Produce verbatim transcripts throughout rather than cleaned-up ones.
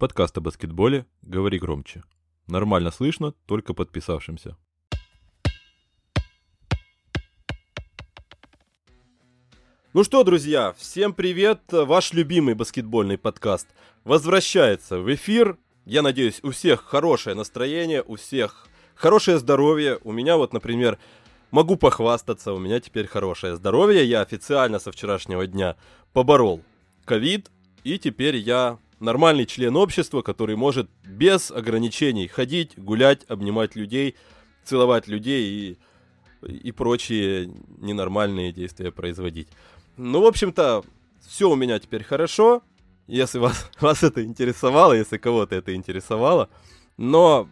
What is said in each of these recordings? Подкаст о баскетболе «Говори громче». Нормально слышно только подписавшимся. Ну что, друзья, всем привет! Ваш любимый баскетбольный подкаст возвращается в эфир. Я надеюсь, у всех хорошее настроение, у всех хорошее здоровье. У меня вот, например, могу похвастаться, у меня теперь хорошее здоровье. Я официально со вчерашнего дня поборол ковид, и теперь я... нормальный член общества, который может без ограничений ходить, гулять, обнимать людей, целовать людей и, и прочие ненормальные действия производить. Ну, в общем-то, все у меня теперь хорошо, если вас, вас это интересовало, если кого-то это интересовало. Но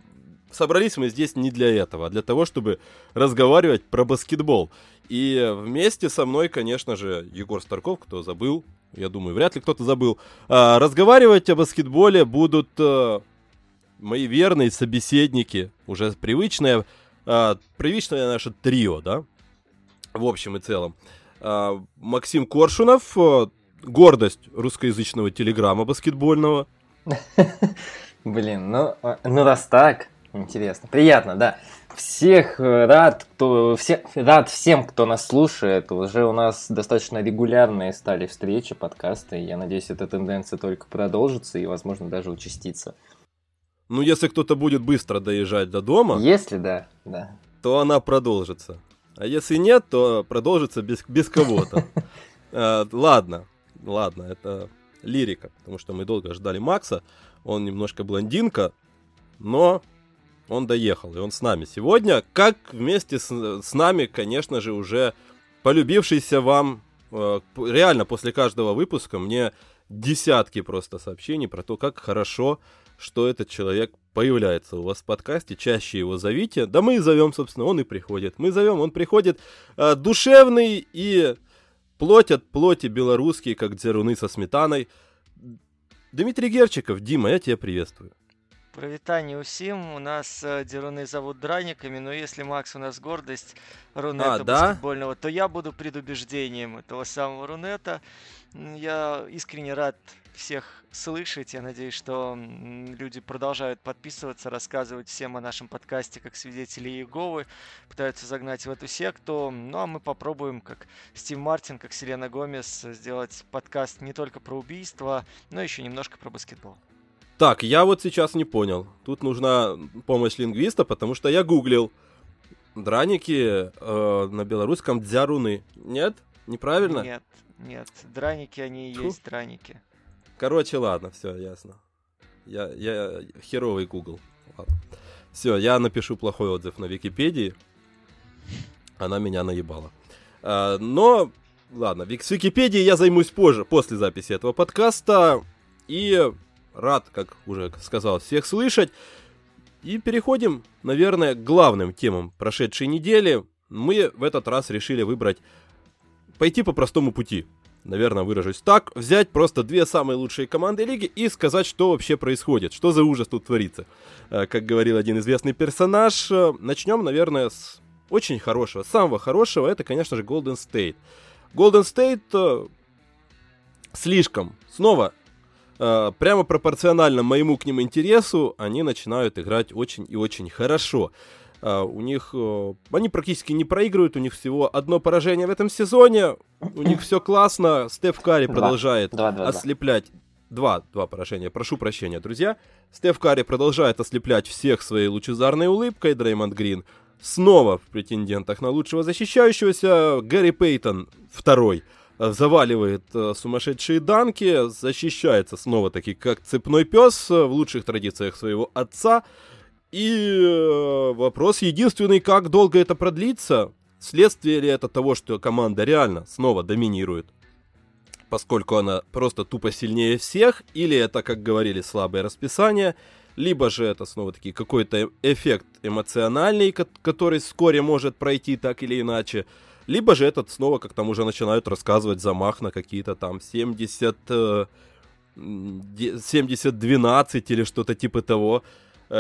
собрались мы здесь не для этого, а для того, чтобы разговаривать про баскетбол. И вместе со мной, конечно же, Егор Старков, кто забыл, я думаю, вряд ли кто-то забыл. А, разговаривать о баскетболе будут а, мои верные собеседники, уже привычное, а, привычное наше трио, да, в общем и целом. А, Максим Коршунов, а, гордость русскоязычного телеграмма баскетбольного. Блин, ну раз так, интересно, приятно, да. Всех рад, кто, все, рад всем, кто нас слушает. Уже у нас достаточно регулярные стали встречи, подкасты. Я надеюсь, эта тенденция только продолжится и, возможно, даже участится. Ну, если кто-то будет быстро доезжать до дома... Если да, да. То она продолжится. А если нет, то продолжится без, без кого-то. Ладно, ладно, это лирика, потому что мы долго ждали Макса. Он немножко блондинка, но... он доехал, и он с нами сегодня, как вместе с, с нами, конечно же, уже полюбившийся вам, э, реально после каждого выпуска мне десятки просто сообщений про то, как хорошо, что этот человек появляется у вас в подкасте, чаще его зовите, да мы и зовем, собственно, он и приходит, мы зовем, он приходит, э, душевный и плоть от плоти белорусский, как дзеруны со сметаной. Дмитрий Герчиков, Дима, я тебя приветствую. Привитание усім, у нас деруны зовут драниками, но если Макс у нас гордость Рунета а, баскетбольного, да? То я буду предубеждением этого самого Рунета. Я искренне рад всех слышать, я надеюсь, что люди продолжают подписываться, рассказывать всем о нашем подкасте как свидетели Иеговы, пытаются загнать в эту секту, ну а мы попробуем, как Стив Мартин, как Селена Гомес, сделать подкаст не только про убийство, но еще немножко про баскетбол. Так, я вот сейчас не понял. Тут нужна помощь лингвиста, потому что я гуглил. Драники э, на белорусском дзяруны. Нет? Неправильно? Нет, нет. Драники, они и есть драники. Короче, ладно, все, ясно. Я, я херовый гугл. Все, я напишу плохой отзыв на Википедии. Она меня наебала. Э, но, ладно, с Википедией я займусь позже, после записи этого подкаста. И... рад, как уже сказал, всех слышать. И переходим, наверное, к главным темам прошедшей недели. Мы в этот раз решили выбрать, пойти по простому пути. Наверное, выражусь так. Взять просто две самые лучшие команды лиги и сказать, что вообще происходит. Что за ужас тут творится. Как говорил один известный персонаж, начнем, наверное, с очень хорошего. Самого хорошего, это, конечно же, Голден Стейт. Голден Стейт слишком, снова... Uh, прямо пропорционально моему к ним интересу, они начинают играть очень и очень хорошо. Uh, у них... Uh, они практически не проигрывают, у них всего одно поражение в этом сезоне, у них все классно, Стеф Карри два. продолжает два, два, ослеплять... Два, два поражения, прошу прощения, друзья. Стеф Карри продолжает ослеплять всех своей лучезарной улыбкой, Дреймонд Грин снова в претендентах на лучшего защищающегося, Гэри Пейтон второй. Заваливает э, сумасшедшие данки, защищается снова-таки как цепной пес э, в лучших традициях своего отца. И э, вопрос единственный, как долго это продлится. Следствие ли это того, что команда реально снова доминирует, поскольку она просто тупо сильнее всех, или это, как говорили, слабое расписание, либо же это снова-таки какой-то эффект эмоциональный, ко- который вскоре может пройти так или иначе. Либо же этот снова, как там уже начинают рассказывать, замах на какие-то там семьдесят двенадцать или что-то типа того.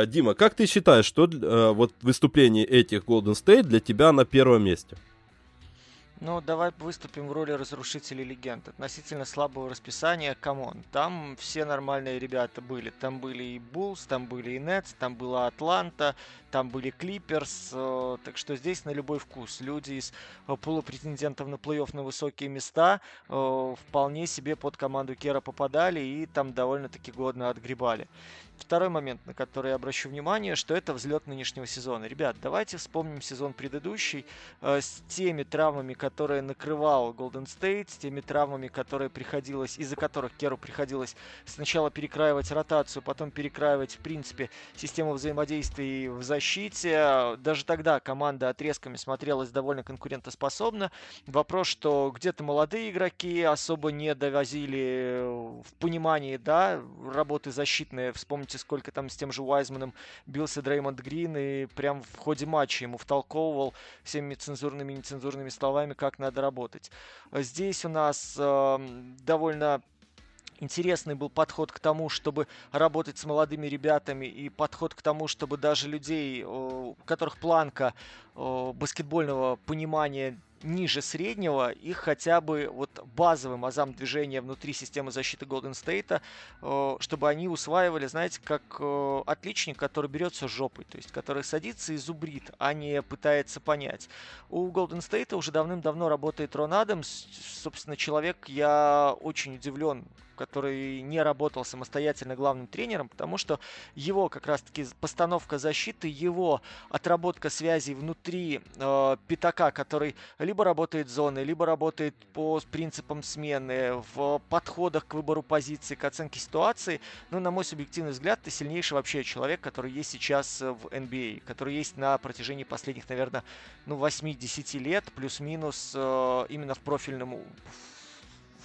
Дима, как ты считаешь, что вот выступление этих Golden State для тебя на первом месте? Ну, давай выступим в роли разрушителей легенд. Относительно слабого расписания, камон. Там все нормальные ребята были. Там были и Буллс, там были и Нетс, там была Атланта, там были Клиперс. Так что здесь на любой вкус. Люди из пула претендентов на плей-офф на высокие места вполне себе под команду Керра попадали и там довольно-таки годно отгребали. Второй момент, на который я обращу внимание, что это взлет нынешнего сезона. Ребят, давайте вспомним сезон предыдущий э, с теми травмами, которые накрывал Golden State, с теми травмами, которые приходилось, из-за которых Керру приходилось сначала перекраивать ротацию, потом перекраивать, в принципе, систему взаимодействий в защите. Даже тогда команда отрезками смотрелась довольно конкурентоспособна. Вопрос, что где-то молодые игроки особо не довозили в понимании, да, работы защитной. Вспомните, сколько там с тем же Уайзманом бился Дреймонд Грин, и прям в ходе матча ему втолковывал всеми цензурными и нецензурными словами, как надо работать. Здесь у нас э, довольно... интересный был подход к тому, чтобы работать с молодыми ребятами, и подход к тому, чтобы даже людей, у которых планка баскетбольного понимания ниже среднего, их хотя бы вот базовым азам движения внутри системы защиты Golden State, чтобы они усваивали, знаете, как отличник, который берется жопой, то есть который садится и зубрит, а не пытается понять. У Golden State уже давным-давно работает Рон Адамс, собственно, человек, я очень удивлен, который не работал самостоятельно главным тренером, потому что его как раз-таки постановка защиты, его отработка связей внутри э, пятака, который либо работает зоной, либо работает по принципам смены, в подходах к выбору позиций, к оценке ситуации, ну, на мой субъективный взгляд, это сильнейший вообще человек, который есть сейчас в эн би эй, который есть на протяжении последних, наверное, ну, восьми-десяти лет, плюс-минус э, именно в профильном...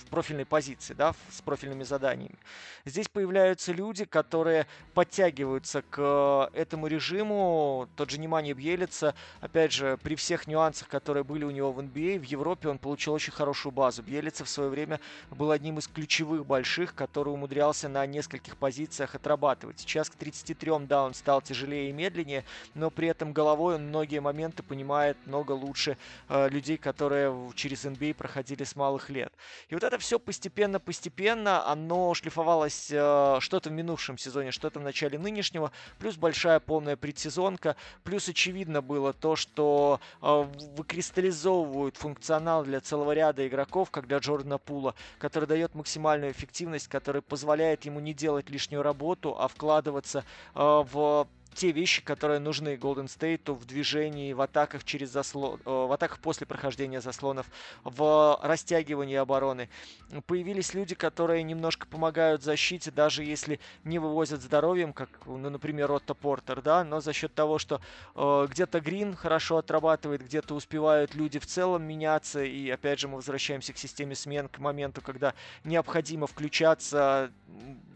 профильной позиции, да, с профильными заданиями. Здесь появляются люди, которые подтягиваются к этому режиму. Тот же Неманья Белица, опять же, при всех нюансах, которые были у него в эн би эй, в Европе он получил очень хорошую базу. Белица в свое время был одним из ключевых больших, который умудрялся на нескольких позициях отрабатывать. Сейчас к тридцати трём, да, он стал тяжелее и медленнее, но при этом головой он многие моменты понимает много лучше э, людей, которые через эн би эй проходили с малых лет. И вот это все постепенно-постепенно, оно шлифовалось э, что-то в минувшем сезоне, что-то в начале нынешнего, плюс большая полная предсезонка, плюс очевидно было то, что э, выкристаллизовывают функционал для целого ряда игроков, как для Джордана Пула, который дает максимальную эффективность, который позволяет ему не делать лишнюю работу, а вкладываться э, в... те вещи, которые нужны Golden State в движении, в атаках через заслон, в атаках после прохождения заслонов, в растягивании обороны. Появились люди, которые немножко помогают защите, даже если не вывозят здоровьем, как, ну, например, Отто Портер, да, но за счет того, что э, где-то Грин хорошо отрабатывает, где-то успевают люди в целом меняться, и опять же мы возвращаемся к системе смен, к моменту, когда необходимо включаться,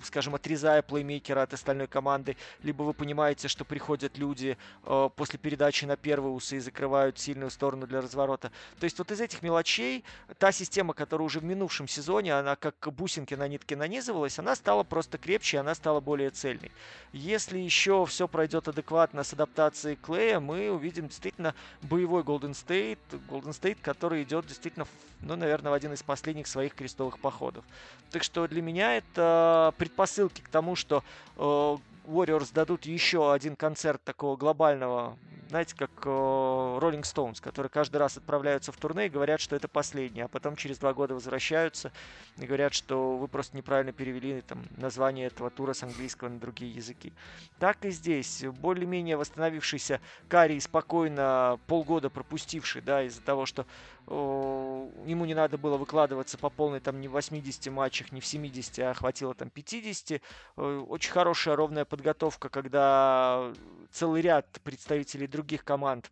скажем, отрезая плеймейкера от остальной команды, либо вы понимаете, что приходят люди э, после передачи на первые усы и закрывают сильную сторону для разворота. То есть вот из этих мелочей та система, которая уже в минувшем сезоне, она как бусинки на нитке нанизывалась, она стала просто крепче, она стала более цельной. Если еще все пройдет адекватно с адаптацией Клея, мы увидим действительно боевой Golden State, Golden State, который идет действительно, ну, наверное, в один из последних своих крестовых походов. Так что для меня это предпосылки к тому, что э, Warriors дадут еще один концерт такого глобального, знаете, как э, Rolling Stones, которые каждый раз отправляются в турне и говорят, что это последний, а потом через два года возвращаются и говорят, что вы просто неправильно перевели там название этого тура с английского на другие языки. Так и здесь. Более-менее восстановившийся Карри, спокойно полгода пропустивший, да, из-за того, что э, ему не надо было выкладываться по полной там не в восьмидесяти матчах, не в семидесяти, а хватило там пятидесяти. Э, очень хорошая ровная подготовка, когда целый ряд представителей других команд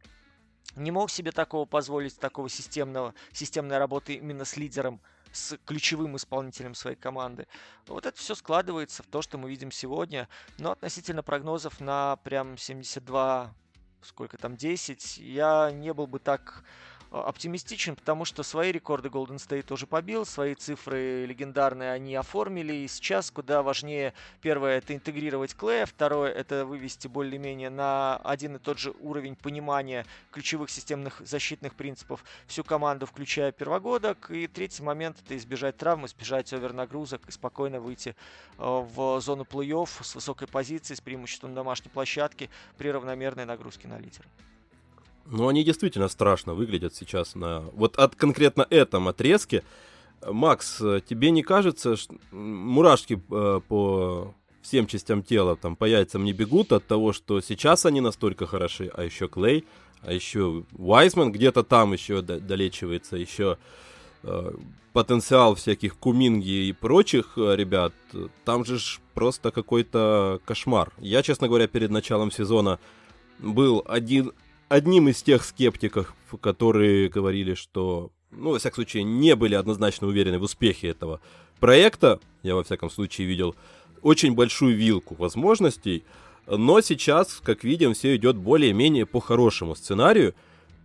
не мог себе такого позволить, такого системного, системной работы именно с лидером, с ключевым исполнителем своей команды. Вот это все складывается в то, что мы видим сегодня. Но относительно прогнозов на прям семьдесят два, сколько там, десять, я не был бы так оптимистичен, потому что свои рекорды Golden State тоже побил, свои цифры легендарные они оформили, и сейчас куда важнее: первое — это интегрировать Клея, второе — это вывести более-менее на один и тот же уровень понимания ключевых системных защитных принципов всю команду, включая первогодок, и третий момент — это избежать травм, избежать овернагрузок и спокойно выйти в зону плей-офф с высокой позиции, с преимуществом домашней площадки при равномерной нагрузке на лидера. Ну, они действительно страшно выглядят сейчас на вот от конкретно этом отрезке. Макс, тебе не кажется, что мурашки по всем частям тела, там, по яйцам не бегут от того, что сейчас они настолько хороши, а еще Клей, а еще Уайзман где-то там еще долечивается, еще потенциал всяких Куминги и прочих ребят, там же ж просто какой-то кошмар. Я, честно говоря, перед началом сезона был один... одним из тех скептиков, которые говорили, что, ну, во всяком случае, не были однозначно уверены в успехе этого проекта. Я, во всяком случае, видел очень большую вилку возможностей. Но сейчас, как видим, все идет более-менее по хорошему сценарию.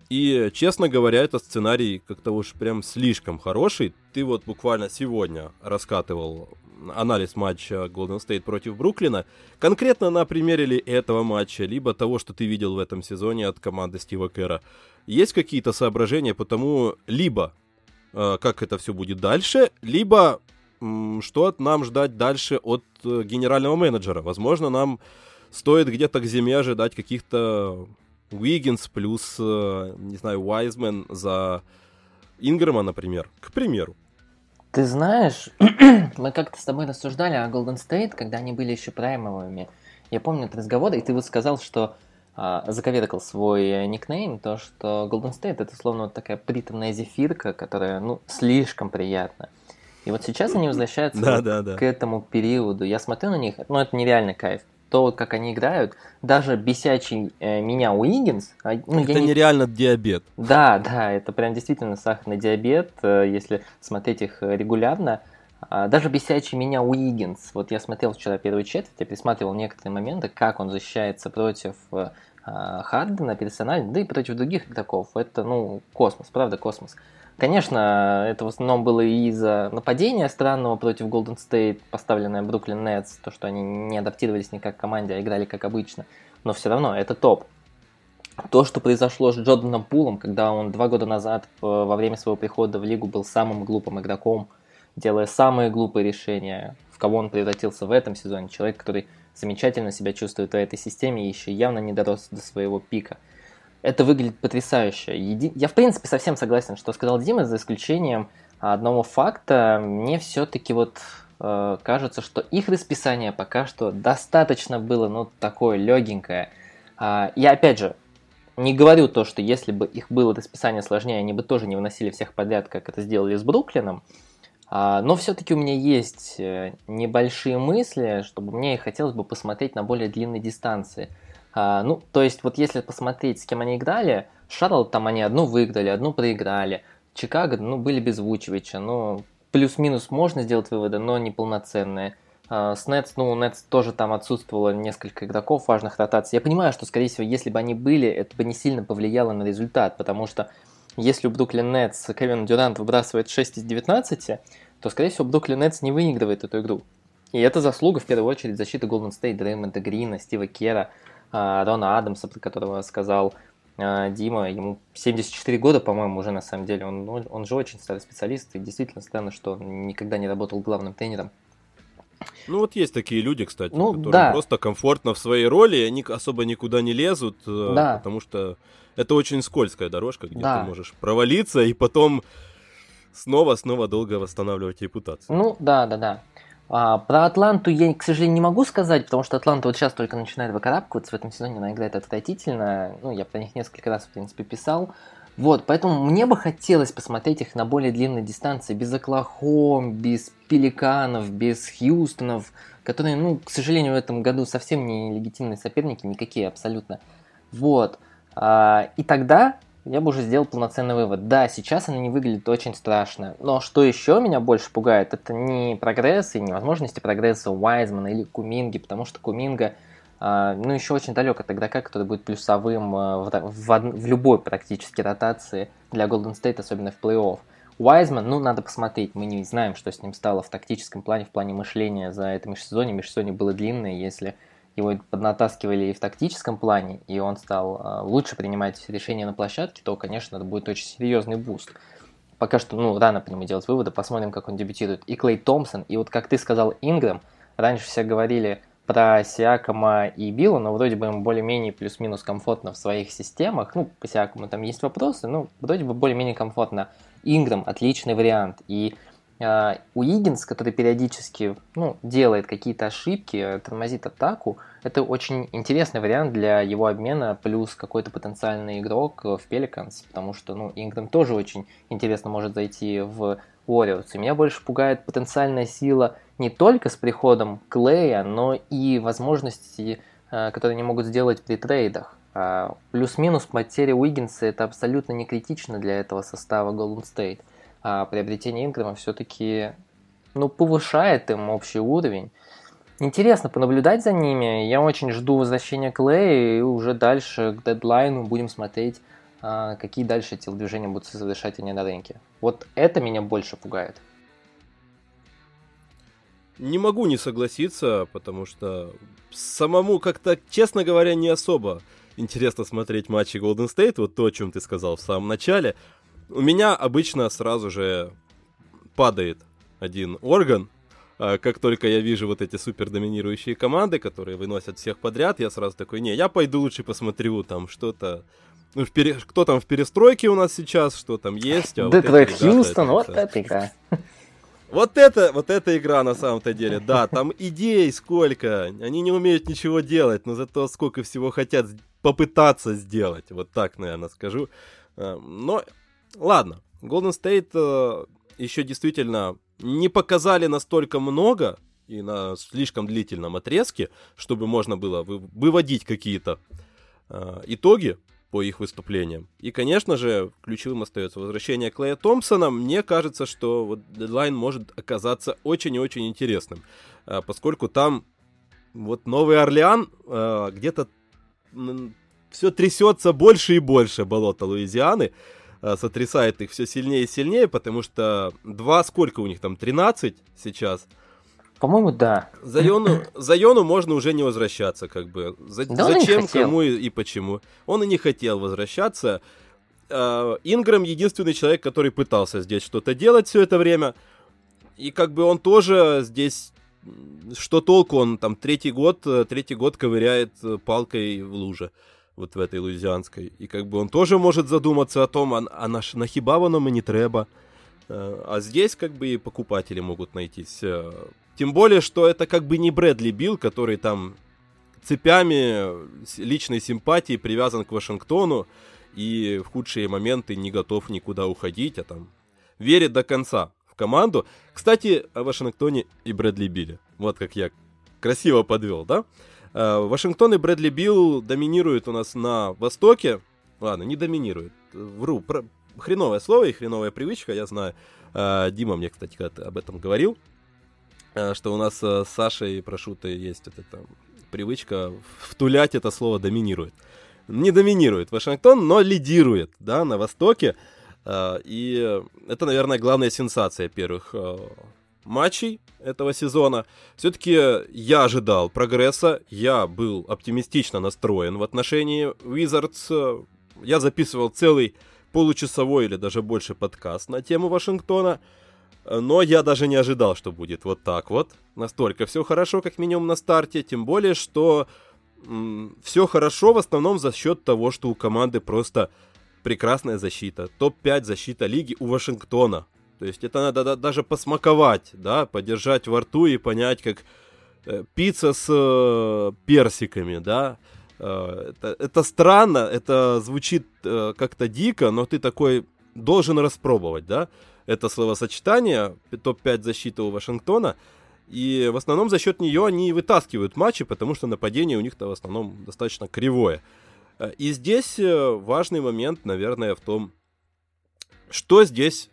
И, честно говоря, этот сценарий как-то уж прям слишком хороший. Ты вот буквально сегодня раскатывал анализ матча Golden State против Бруклина. Конкретно на примере ли этого матча, либо того, что ты видел в этом сезоне от команды Стива Керра, есть какие-то соображения по тому, либо э, как это все будет дальше, либо м- что нам ждать дальше от э, генерального менеджера? Возможно, нам стоит где-то к зиме ожидать каких-то Уиггинс плюс, э, не знаю, Уайзман за Ингрэма, например, к примеру. Ты знаешь, мы как-то с тобой рассуждали о Golden State, когда они были еще праймовыми. Я помню этот разговор, и ты вот сказал, что э, заковеркал свой никнейм, то, что Golden State — это словно вот такая приторная зефирка, которая, ну, слишком приятна. И вот сейчас они возвращаются да, вот да, да. к этому периоду. Я смотрю на них, ну, это нереальный кайф. То, вот как они играют, даже бесячий э, меня Уиггинс... Ну, это я не... нереально диабет. Да, да, это прям действительно сахарный диабет, э, если смотреть их регулярно. А, даже бесячий меня Уиггинс. Вот я смотрел вчера первую четверть, я пересматривал некоторые моменты, как он защищается против э, Хардена персонально, да и против других игроков. Это, ну, космос, правда, космос. Конечно, это в основном было из-за нападения странного против Golden State, поставленное Brooklyn Nets, то, что они не адаптировались никак к команде, а играли как обычно. Но все равно это топ. То, что произошло с Джорданом Пулом, когда он два года назад во время своего прихода в лигу был самым глупым игроком, делая самые глупые решения, в кого он превратился в этом сезоне. Человек, который замечательно себя чувствует в этой системе и еще явно не дорос до своего пика. Это выглядит потрясающе. Еди... Я, в принципе, совсем согласен, что сказал Дима, за исключением одного факта. Мне все-таки вот э, кажется, что их расписание пока что достаточно было, ну, такое легенькое. А, я, опять же, не говорю то, что если бы их было расписание сложнее, они бы тоже не выносили всех подряд, как это сделали с Бруклином. А, но все-таки у меня есть небольшие мысли, чтобы мне хотелось бы посмотреть на более длинной дистанции. А, ну, то есть, вот если посмотреть, с кем они играли, Шарлотт, там они одну выиграли, одну проиграли, Чикаго, ну, были без Вучевича, ну, плюс-минус можно сделать выводы, но неполноценные. А, с Нетс, ну, у Нетс тоже там отсутствовало несколько игроков важных ротаций. Я понимаю, что, скорее всего, если бы они были, это бы не сильно повлияло на результат, потому что если у Бруклин Нетс Кевин Дюрант выбрасывает шесть из девятнадцати, то, скорее всего, Бруклин Нетс не выигрывает эту игру. И это заслуга, в первую очередь, защиты Голден Стейт, Дреймонда Грина, Стива Керра, Рона Адамса, про которого сказал э, Дима, ему семьдесят четыре года, по-моему, уже на самом деле. Он, он, он же очень старый специалист, и действительно странно, что он никогда не работал главным тренером. Ну вот есть такие люди, кстати, ну, которые да. просто комфортно в своей роли, и они особо никуда не лезут, да. потому что это очень скользкая дорожка, где да. ты можешь провалиться и потом снова-снова долго восстанавливать репутацию. Ну да-да-да. А, про Атланту я, к сожалению, не могу сказать, потому что Атланта вот сейчас только начинает выкарабкиваться, в этом сезоне она играет отвратительно, ну, я про них несколько раз, в принципе, писал, вот, поэтому мне бы хотелось посмотреть их на более длинной дистанции, без Оклахом, без Пеликанов, без Хьюстонов, которые, ну, к сожалению, в этом году совсем не легитимные соперники, никакие абсолютно, вот, а, и тогда... Я бы уже сделал полноценный вывод. Да, сейчас она не выглядит очень страшно. Но что еще меня больше пугает, это не прогресс и невозможности прогресса Уайзмана или Куминги, потому что Куминга ну, еще очень далеко от игрока, который будет плюсовым в, в, в любой практически ротации для Golden State, особенно в плей-офф. Уайзман, ну, надо посмотреть, мы не знаем, что с ним стало в тактическом плане, в плане мышления за это межсезонье. Межсезонье было длинное, если его поднатаскивали и в тактическом плане, и он стал лучше принимать решения на площадке, то, конечно, это будет очень серьезный буст. Пока что, ну, рано по нему делать выводы, посмотрим, как он дебютирует. И Клей Томпсон, и вот, как ты сказал, Ингрэм, раньше все говорили про Сиакома и Билла, но вроде бы им более-менее плюс-минус комфортно в своих системах. Ну, по Сиакому там есть вопросы, но вроде бы более-менее комфортно. Ингрэм – отличный вариант. И э, Уиггинс, который периодически, ну, делает какие-то ошибки, тормозит атаку, это очень интересный вариант для его обмена, плюс какой-то потенциальный игрок в Пеликанс, потому что, ну, Ингрэм тоже очень интересно может зайти в Warriors. И меня больше пугает потенциальная сила не только с приходом Клея, но и возможности, которые они могут сделать при трейдах. Плюс-минус потеря Уиггинса – это абсолютно не критично для этого состава Golden State. А приобретение Ингрэма все-таки, ну, повышает им общий уровень. Интересно понаблюдать за ними. Я очень жду возвращения Клея, и уже дальше к дедлайну будем смотреть, какие дальше телодвижения будут совершать они на рынке. Вот это меня больше пугает. Не могу не согласиться, потому что самому как-то, честно говоря, не особо интересно смотреть матчи Golden State, вот то, о чем ты сказал в самом начале. У меня обычно сразу же падает один орган, как только я вижу вот эти супердоминирующие команды, которые выносят всех подряд, я сразу такой, не, я пойду лучше посмотрю там что-то. Ну, пере... кто там в перестройке у нас сейчас, что там есть. А Детройт, вот Хьюстон, вот эта игра. Вот это, вот эта игра на самом-то деле, да, там идей сколько, они не умеют ничего делать, но зато сколько всего хотят попытаться сделать, вот так, наверное, скажу. Но, ладно, Golden State еще действительно не показали настолько много и на слишком длительном отрезке, чтобы можно было выводить какие-то итоги по их выступлениям. И, конечно же, ключевым остается возвращение Клея Томпсона. Мне кажется, что вот дедлайн может оказаться очень и очень интересным, поскольку там вот Новый Орлеан где-то все трясется больше и больше, болото Луизианы сотрясает их все сильнее и сильнее, потому что два, сколько у них там, тринадцать сейчас? По-моему, да. За Йону, за Йону можно уже не возвращаться, как бы. За, да, зачем, кому и, и почему? Он и не хотел возвращаться. Э, Ингрэм единственный человек, который пытался здесь что-то делать все это время. И как бы он тоже здесь... Что толку? Он там третий год, третий год ковыряет палкой в луже. Вот в этой луизианской. И как бы он тоже может задуматься о том, а, а наш, нахиба воно мне треба. Э, а здесь как бы и покупатели могут найтись... Тем более, что это как бы не Брэдли Бил, который там цепями личной симпатии привязан к Вашингтону и в худшие моменты не готов никуда уходить, а там верит до конца в команду. Кстати, о Вашингтоне и Брэдли Билле. Вот как я красиво подвел, да? Вашингтон и Брэдли Бил доминируют у нас на Востоке. Ладно, не доминируют. Вру. Хреновое слово и хреновая привычка, я знаю. Дима мне, кстати, когда-то об этом говорил. Что у нас с Сашей Прошутой есть эта там привычка втулять это слово «доминирует». Не доминирует Вашингтон, но лидирует, да, на Востоке. И это, наверное, главная сенсация первых матчей этого сезона. Все-таки я ожидал прогресса, я был оптимистично настроен в отношении Уизардс. Я записывал целый получасовой или даже больше подкаст на тему Вашингтона. Но я даже не ожидал, что будет вот так вот. Настолько все хорошо, как минимум на старте. Тем более, что м- все хорошо в основном за счет того, что у команды просто прекрасная защита. топ пять защита лиги у Вашингтона. То есть это надо да- даже посмаковать, да, подержать во рту и понять, как э, пицца с э, персиками, да. Э, это, это странно, это звучит э, как-то дико, но ты такой должен распробовать, да. Это словосочетание, топ пять защиты у Вашингтона, и в основном за счет нее они вытаскивают матчи, потому что нападение у них-то в основном достаточно кривое. И здесь важный момент, наверное, в том, что здесь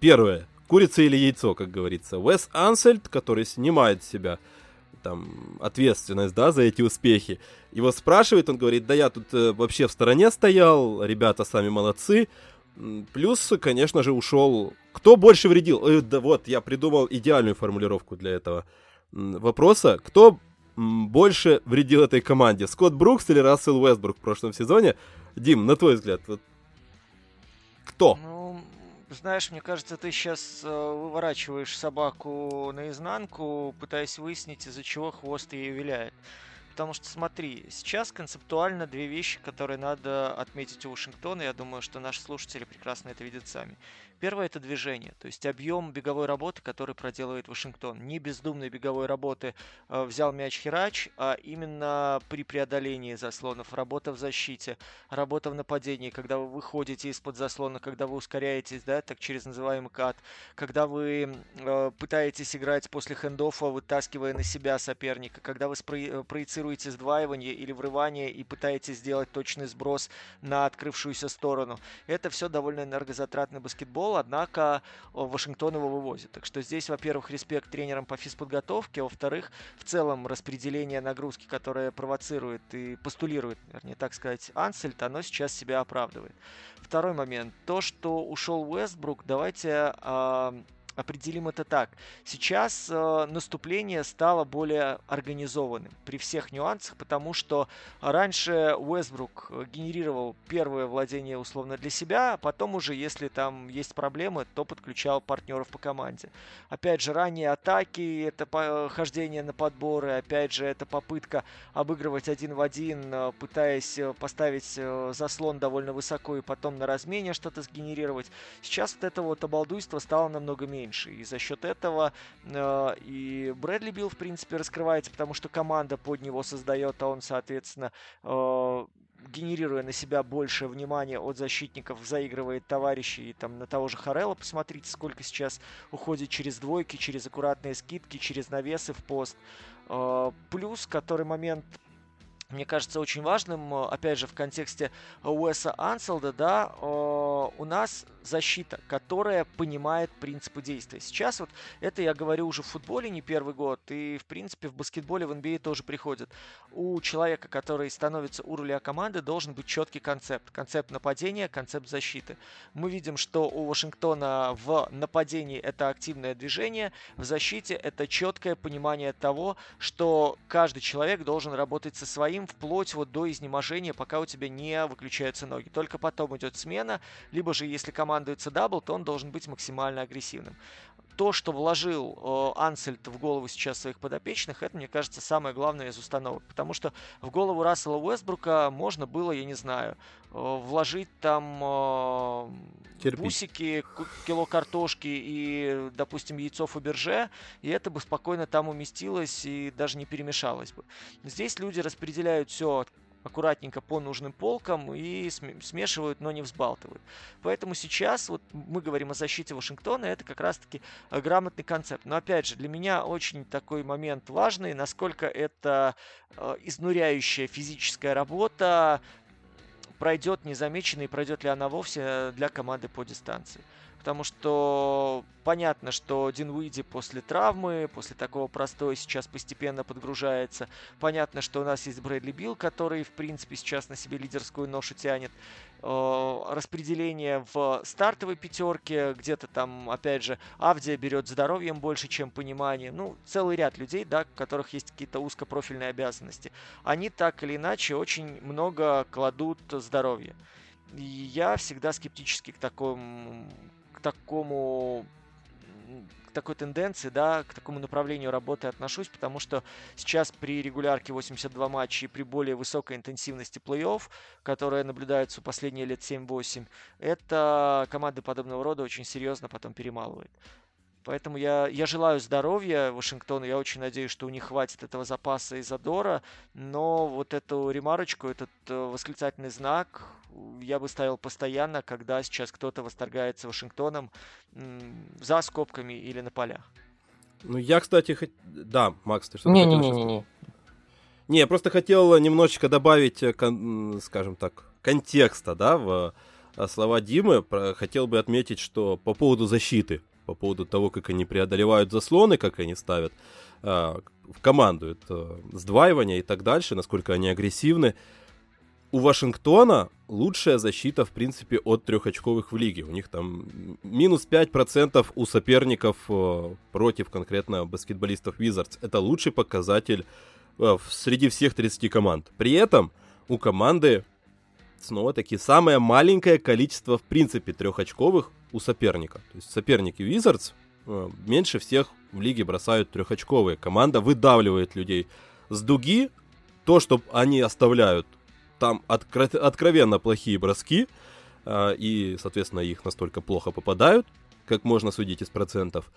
первое, курица или яйцо, как говорится. Уэс Ансельд, который снимает с себя там, ответственность, да, за эти успехи. Его спрашивает, он говорит, да я тут э, вообще в стороне стоял, ребята сами молодцы. Плюс, конечно же, ушел... Кто больше вредил? Э, да вот, я придумал идеальную формулировку для этого вопроса. Кто больше вредил этой команде? Скотт Брукс или Рассел Уэстбрук в прошлом сезоне? Дим, на твой взгляд, вот... кто? Ну, знаешь, мне кажется, ты сейчас выворачиваешь собаку наизнанку, пытаясь выяснить, из-за чего хвост ей виляет. Потому что, смотри, сейчас концептуально две вещи, которые надо отметить у Вашингтона, я думаю, что наши слушатели прекрасно это видят сами. Первое – это движение, то есть объем беговой работы, который проделывает Вашингтон. Не бездумной беговой работы э, взял мяч херач, а именно при преодолении заслонов, работа в защите, работа в нападении, когда вы выходите из-под заслона, когда вы ускоряетесь, да, так через называемый кат, когда вы э, пытаетесь играть после хендоффа, вытаскивая на себя соперника, когда вы спро- проецируете сдваивание или врывание и пытаетесь сделать точный сброс на открывшуюся сторону. Это все довольно энергозатратный баскетбол, однако Вашингтон его вывозит. Так что здесь, во-первых, респект тренерам по физподготовке, во-вторых, в целом распределение нагрузки, которое провоцирует и постулирует, вернее, так сказать, Ансельд, оно сейчас себя оправдывает. Второй момент. То, что ушел Уэстбрук, давайте... Э- Определим это так. Сейчас э, наступление стало более организованным при всех нюансах, потому что раньше Уэстбрук генерировал первое владение условно для себя, а потом уже, если там есть проблемы, то подключал партнеров по команде. Опять же, ранние атаки, это хождение на подборы, опять же, это попытка обыгрывать один в один, пытаясь поставить заслон довольно высоко и потом на размене что-то сгенерировать. Сейчас вот это вот обалдуйство стало намного меньше. И за счет этого э, и Брэдли Бил, в принципе, раскрывается, потому что команда под него создает, а он, соответственно, э, генерируя на себя больше внимания от защитников, заигрывает товарищей. И там на того же Харрелла посмотрите, сколько сейчас уходит через двойки, через аккуратные скидки, через навесы в пост. Э, плюс, который момент... Мне кажется, очень важным, опять же, в контексте Уэса Анселда, да, у нас защита, которая понимает принципы действия. Сейчас вот это я говорю уже в футболе не первый год, и, в принципе, в баскетболе в эн би эй тоже приходит. У человека, который становится у руля команды, должен быть четкий концепт. Концепт нападения, концепт защиты. Мы видим, что у Вашингтона в нападении это активное движение, в защите это четкое понимание того, что каждый человек должен работать со своим, вплоть вот до изнеможения, пока у тебя не выключаются ноги. Только потом идет смена, либо же если командуется дабл, то он должен быть максимально агрессивным. То, что вложил э, Ансельд в голову сейчас своих подопечных, это, мне кажется, самое главное из установок. Потому что в голову Рассела Уэстбрука можно было, я не знаю, э, вложить там э, бусики, кило картошки и, допустим, яйцо Фаберже, и это бы спокойно там уместилось и даже не перемешалось бы. Здесь люди распределяют все аккуратненько по нужным полкам и смешивают, но не взбалтывают. Поэтому сейчас вот мы говорим о защите Вашингтона, это как раз-таки грамотный концепт. Но опять же, для меня очень такой момент важный, насколько это изнуряющая физическая работа пройдет незамеченно и пройдет ли она вовсе для команды по дистанции. Потому что понятно, что Динуиди после травмы, после такого простоя сейчас постепенно подгружается. Понятно, что у нас есть Брэдли Бил, который, в принципе, сейчас на себе лидерскую ношу тянет. Распределение в стартовой пятерке, где-то там, опять же, Авдия берет здоровьем больше, чем понимание. Ну, целый ряд людей, да, у которых есть какие-то узкопрофильные обязанности. Они так или иначе очень много кладут здоровье. И я всегда скептически к такому... к такому, к такой тенденции, да, к такому направлению работы отношусь, потому что сейчас при регулярке восемьдесят два матча и при более высокой интенсивности плей-офф, которая наблюдается последние лет семь-восемь, это команды подобного рода очень серьезно потом перемалывает. Поэтому я, я желаю здоровья Вашингтону, я очень надеюсь, что у них хватит этого запаса и задора, но вот эту ремарочку, этот восклицательный знак я бы ставил постоянно, когда сейчас кто-то восторгается Вашингтоном м- за скобками или на полях. Ну я, кстати, хоть... Да, Макс, ты что-то не, хотел? Не-не-не-не. Не, я просто хотел немножечко добавить, скажем так, контекста, да, в слова Димы. Хотел бы отметить, что по поводу защиты. по поводу того, как они преодолевают заслоны, как они ставят э, в команду это сдваивание и так дальше, насколько они агрессивны. У Вашингтона лучшая защита, в принципе, от трехочковых в лиге. У них там минус пять процентов у соперников э, против конкретно баскетболистов Уизардс. Это лучший показатель э, среди всех тридцати команд. При этом у команды снова-таки самое маленькое количество, в принципе, трехочковых у соперника. То есть соперники Уизардс э, меньше всех в лиге бросают трехочковые. Команда выдавливает людей с дуги. То, что они оставляют, там откро- откровенно плохие броски, э, и, соответственно, их настолько плохо попадают, как можно судить из процентов.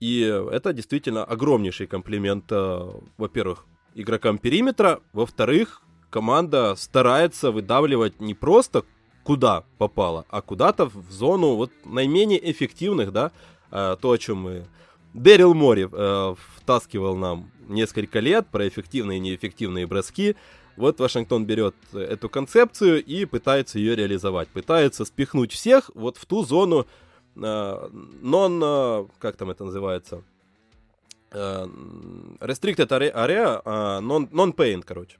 И это действительно огромнейший комплимент, э, во-первых, игрокам периметра, во-вторых, команда старается выдавливать не просто куда попало, а куда-то в зону вот наименее эффективных, да, э, то, о чем мы... Дэрил Мори э, втаскивал нам несколько лет про эффективные и неэффективные броски. Вот Вашингтон берет эту концепцию и пытается ее реализовать. Пытается спихнуть всех вот в ту зону э, non... Как там это называется? Э, restricted area, э, non, non-pain, короче.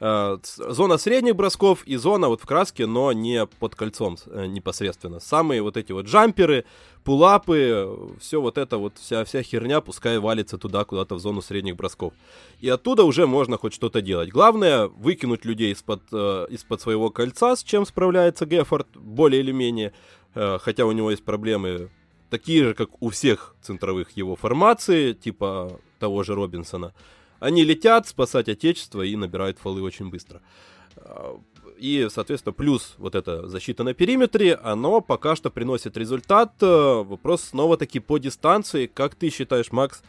Э, зона средних бросков и зона вот в краске, но не под кольцом э, непосредственно. Самые вот эти вот джамперы, пулапы, все вот это вот, вся, вся херня, пускай валится туда, куда-то в зону средних бросков. И оттуда уже можно хоть что-то делать. Главное, выкинуть людей из-под, э, из-под своего кольца, с чем справляется Гэффорд, более или менее. Э, хотя у него есть проблемы такие же, как у всех центровых его формаций, типа того же Робинсона. Они летят спасать отечество и набирают фолы очень быстро. И, соответственно, плюс вот эта защита на периметре, оно пока что приносит результат. Вопрос снова-таки по дистанции. Как ты считаешь, Макс,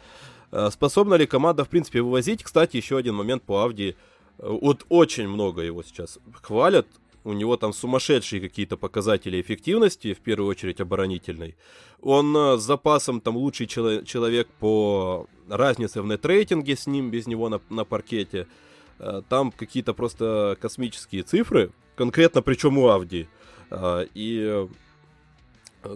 способна ли команда, в принципе, вывозить? Кстати, еще один момент по Авдии. Вот очень много его сейчас хвалят. У него там сумасшедшие какие-то показатели эффективности, в первую очередь оборонительной. Он с запасом там лучший чело- человек по разнице в нетрейтинге с ним, без него на, на паркете. Там какие-то просто космические цифры, конкретно причем у Авдии. И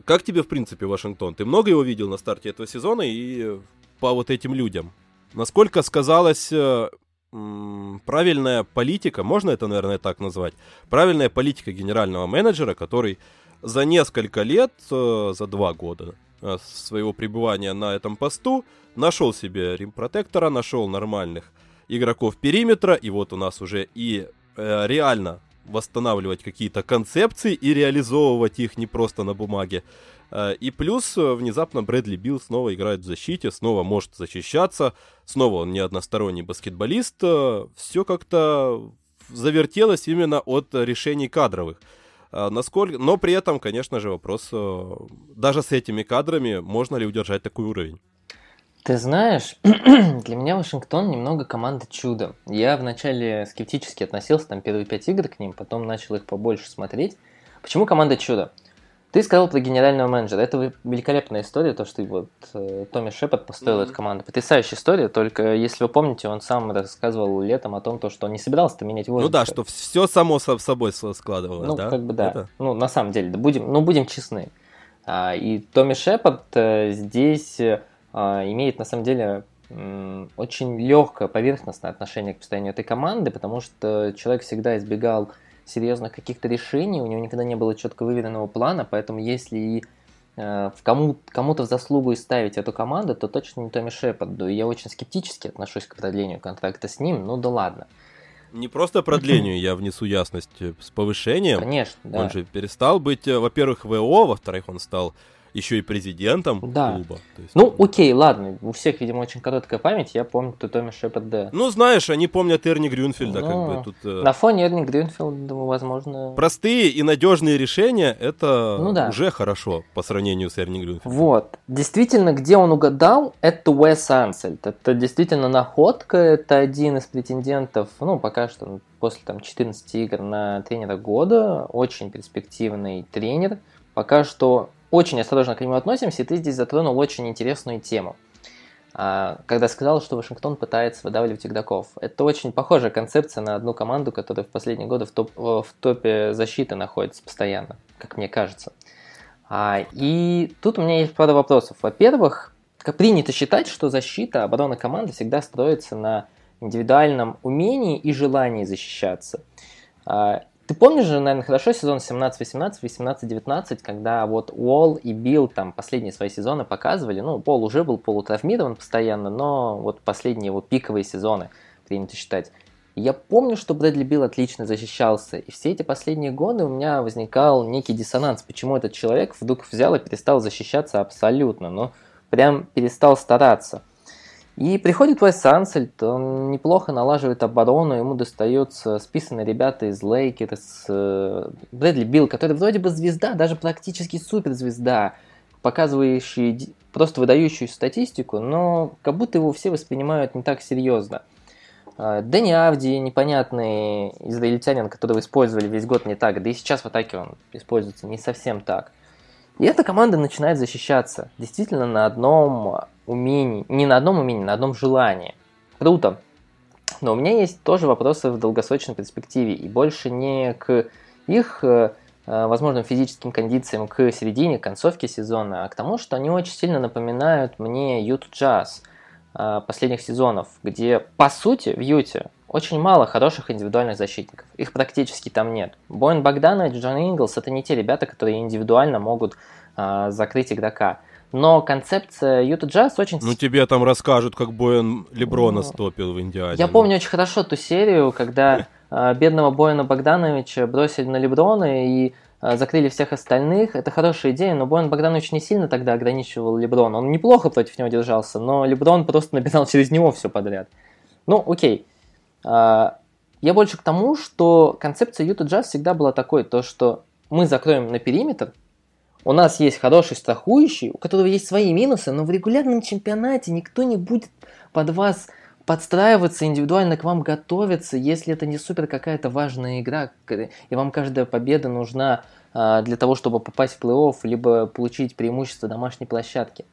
как тебе, в принципе, Вашингтон? Ты много его видел на старте этого сезона и по вот этим людям? Насколько сказалась м- правильная политика, можно это, наверное, так назвать, правильная политика генерального менеджера, который за несколько лет, за два года своего пребывания на этом посту, нашел себе римпротектора, нашел нормальных игроков периметра, и вот у нас уже и э, реально восстанавливать какие-то концепции и реализовывать их не просто на бумаге. Э, и плюс э, внезапно Брэдли Бил снова играет в защите, снова может защищаться, снова он не односторонний баскетболист. Э, все как-то завертелось именно от решений кадровых. Э, насколько... Но при этом, конечно же, вопрос, э, даже с этими кадрами, можно ли удержать такой уровень? Ты знаешь, для меня Вашингтон немного команда чудо. Я вначале скептически относился, там, первые пять игр к ним, потом начал их побольше смотреть. Почему команда чудо? Ты сказал про генерального менеджера. Это великолепная история, то, что вот э, Томми Шепард построил mm-hmm. эту команду. Потрясающая история, только, если вы помните, он сам рассказывал летом о том, что он не собирался-то менять воздух. Ну да, что все само собой складывалось, ну, да? Ну, как бы да. Это... Ну, на самом деле, да, будем, ну, будем честны. А, и Томми Шепард а, здесь... имеет, на самом деле, очень легкое поверхностное отношение к состоянию этой команды, потому что человек всегда избегал серьезных каких-то решений, у него никогда не было четко выверенного плана, поэтому если и кому, кому-то в заслугу и ставить эту команду, то точно не Томми Шепарду. Я очень скептически отношусь к продлению контракта с ним, ну да ладно. Не просто продлению, я внесу ясность, с повышением. Конечно, да. Он же перестал быть, во-первых, ВО, во-вторых, он стал... еще и президентом да. клуба. То есть, ну, окей, ладно. У всех, видимо, очень короткая память. Я помню Томми Шепарда. Ну, знаешь, они помнят Эрни Грюнфельда. Ну, как бы, тут, на фоне Эрни Грюнфельда, возможно... Простые и надежные решения — это ну, да. уже хорошо по сравнению с Эрни Грюнфельдом. Вот. Действительно, где он угадал, это Уэс Ансельд. Это действительно находка. Это один из претендентов, ну, пока что после там, четырнадцати игр на тренера года. Очень перспективный тренер. Пока что... Очень осторожно к нему относимся, и ты здесь затронул очень интересную тему. Когда сказал, что Вашингтон пытается выдавливать игроков. Это очень похожая концепция на одну команду, которая в последние годы в, топ, в топе защиты находится постоянно, как мне кажется. И тут у меня есть пара вопросов. Во-первых, как принято считать, что защита, оборона команды всегда строится на индивидуальном умении и желании защищаться. Ты помнишь же, наверное, хорошо сезон семнадцать восемнадцать, восемнадцать девятнадцать, когда вот Уолл и Билл там последние свои сезоны показывали. Ну, Пол уже был полутравмирован постоянно, но вот последние его пиковые сезоны принято считать. Я помню, что Брэдли Бил отлично защищался, и все эти последние годы у меня возникал некий диссонанс, почему этот человек вдруг взял и перестал защищаться абсолютно, ну, прям перестал стараться. И приходит Уэс Ансельд, он неплохо налаживает оборону, ему достаются списанные ребята из Лейкерс, Брэдли Бил, который вроде бы звезда, даже практически суперзвезда, показывающий просто выдающую статистику, но как будто его все воспринимают не так серьезно. Дэнни Авдия, непонятный израильтянин, которого использовали весь год не так, да и сейчас в атаке он используется не совсем так. И эта команда начинает защищаться действительно на одном умении, не на одном умении, на одном желании. Круто. Но у меня есть тоже вопросы в долгосрочной перспективе, и больше не к их возможным физическим кондициям к середине, к концовке сезона, а к тому, что они очень сильно напоминают мне Юту Джаз последних сезонов, где, по сути, в Юте очень мало хороших индивидуальных защитников. Их практически там нет. Бойн Богданович, Джон Инглс – это не те ребята, которые индивидуально могут а, закрыть игрока. Но концепция Юта Джаз очень... Ну, тебе там расскажут, как Бойн Леброна ну, стопил в Индиане. Я помню очень хорошо ту серию, когда а, бедного Бойна Богдановича бросили на Леброна и а, закрыли всех остальных. Это хорошая идея, но Бойн Богданович не сильно тогда ограничивал Леброна. Он неплохо против него держался, но Леброн просто набирал через него все подряд. Ну, окей. Я больше к тому, что концепция Юта Джаз всегда была такой, то что мы закроем на периметр, у нас есть хороший страхующий, у которого есть свои минусы, но в регулярном чемпионате никто не будет под вас подстраиваться, индивидуально к вам готовиться, если это не супер какая-то важная игра, и вам каждая победа нужна для того, чтобы попасть в плей-офф, либо получить преимущество домашней площадки.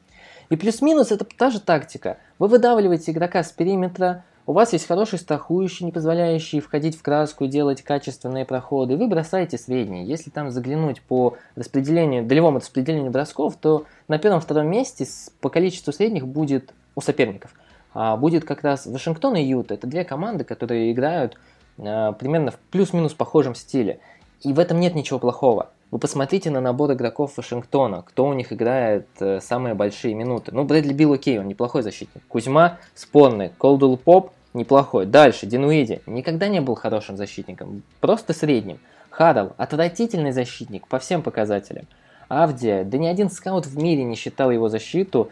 И плюс-минус это та же тактика. Вы выдавливаете игрока с периметра, у вас есть хороший страхующий, не позволяющий входить в краску, делать качественные проходы, и вы бросаете средний. Если там заглянуть по распределению, долевому распределению бросков, то на первом-втором месте по количеству средних будет у соперников. А будет как раз Вашингтон и Юта. Это две команды, которые играют а, примерно в плюс-минус похожем стиле. И в этом нет ничего плохого. Вы посмотрите на набор игроков Вашингтона, кто у них играет э, самые большие минуты. Ну, Брэдли Бил окей, он неплохой защитник. Кузьма спорный, Колдуэлл Поп неплохой. Дальше, Динуиди никогда не был хорошим защитником, просто средним. Харрелл отвратительный защитник по всем показателям. Авдия, да ни один скаут в мире не считал его защиту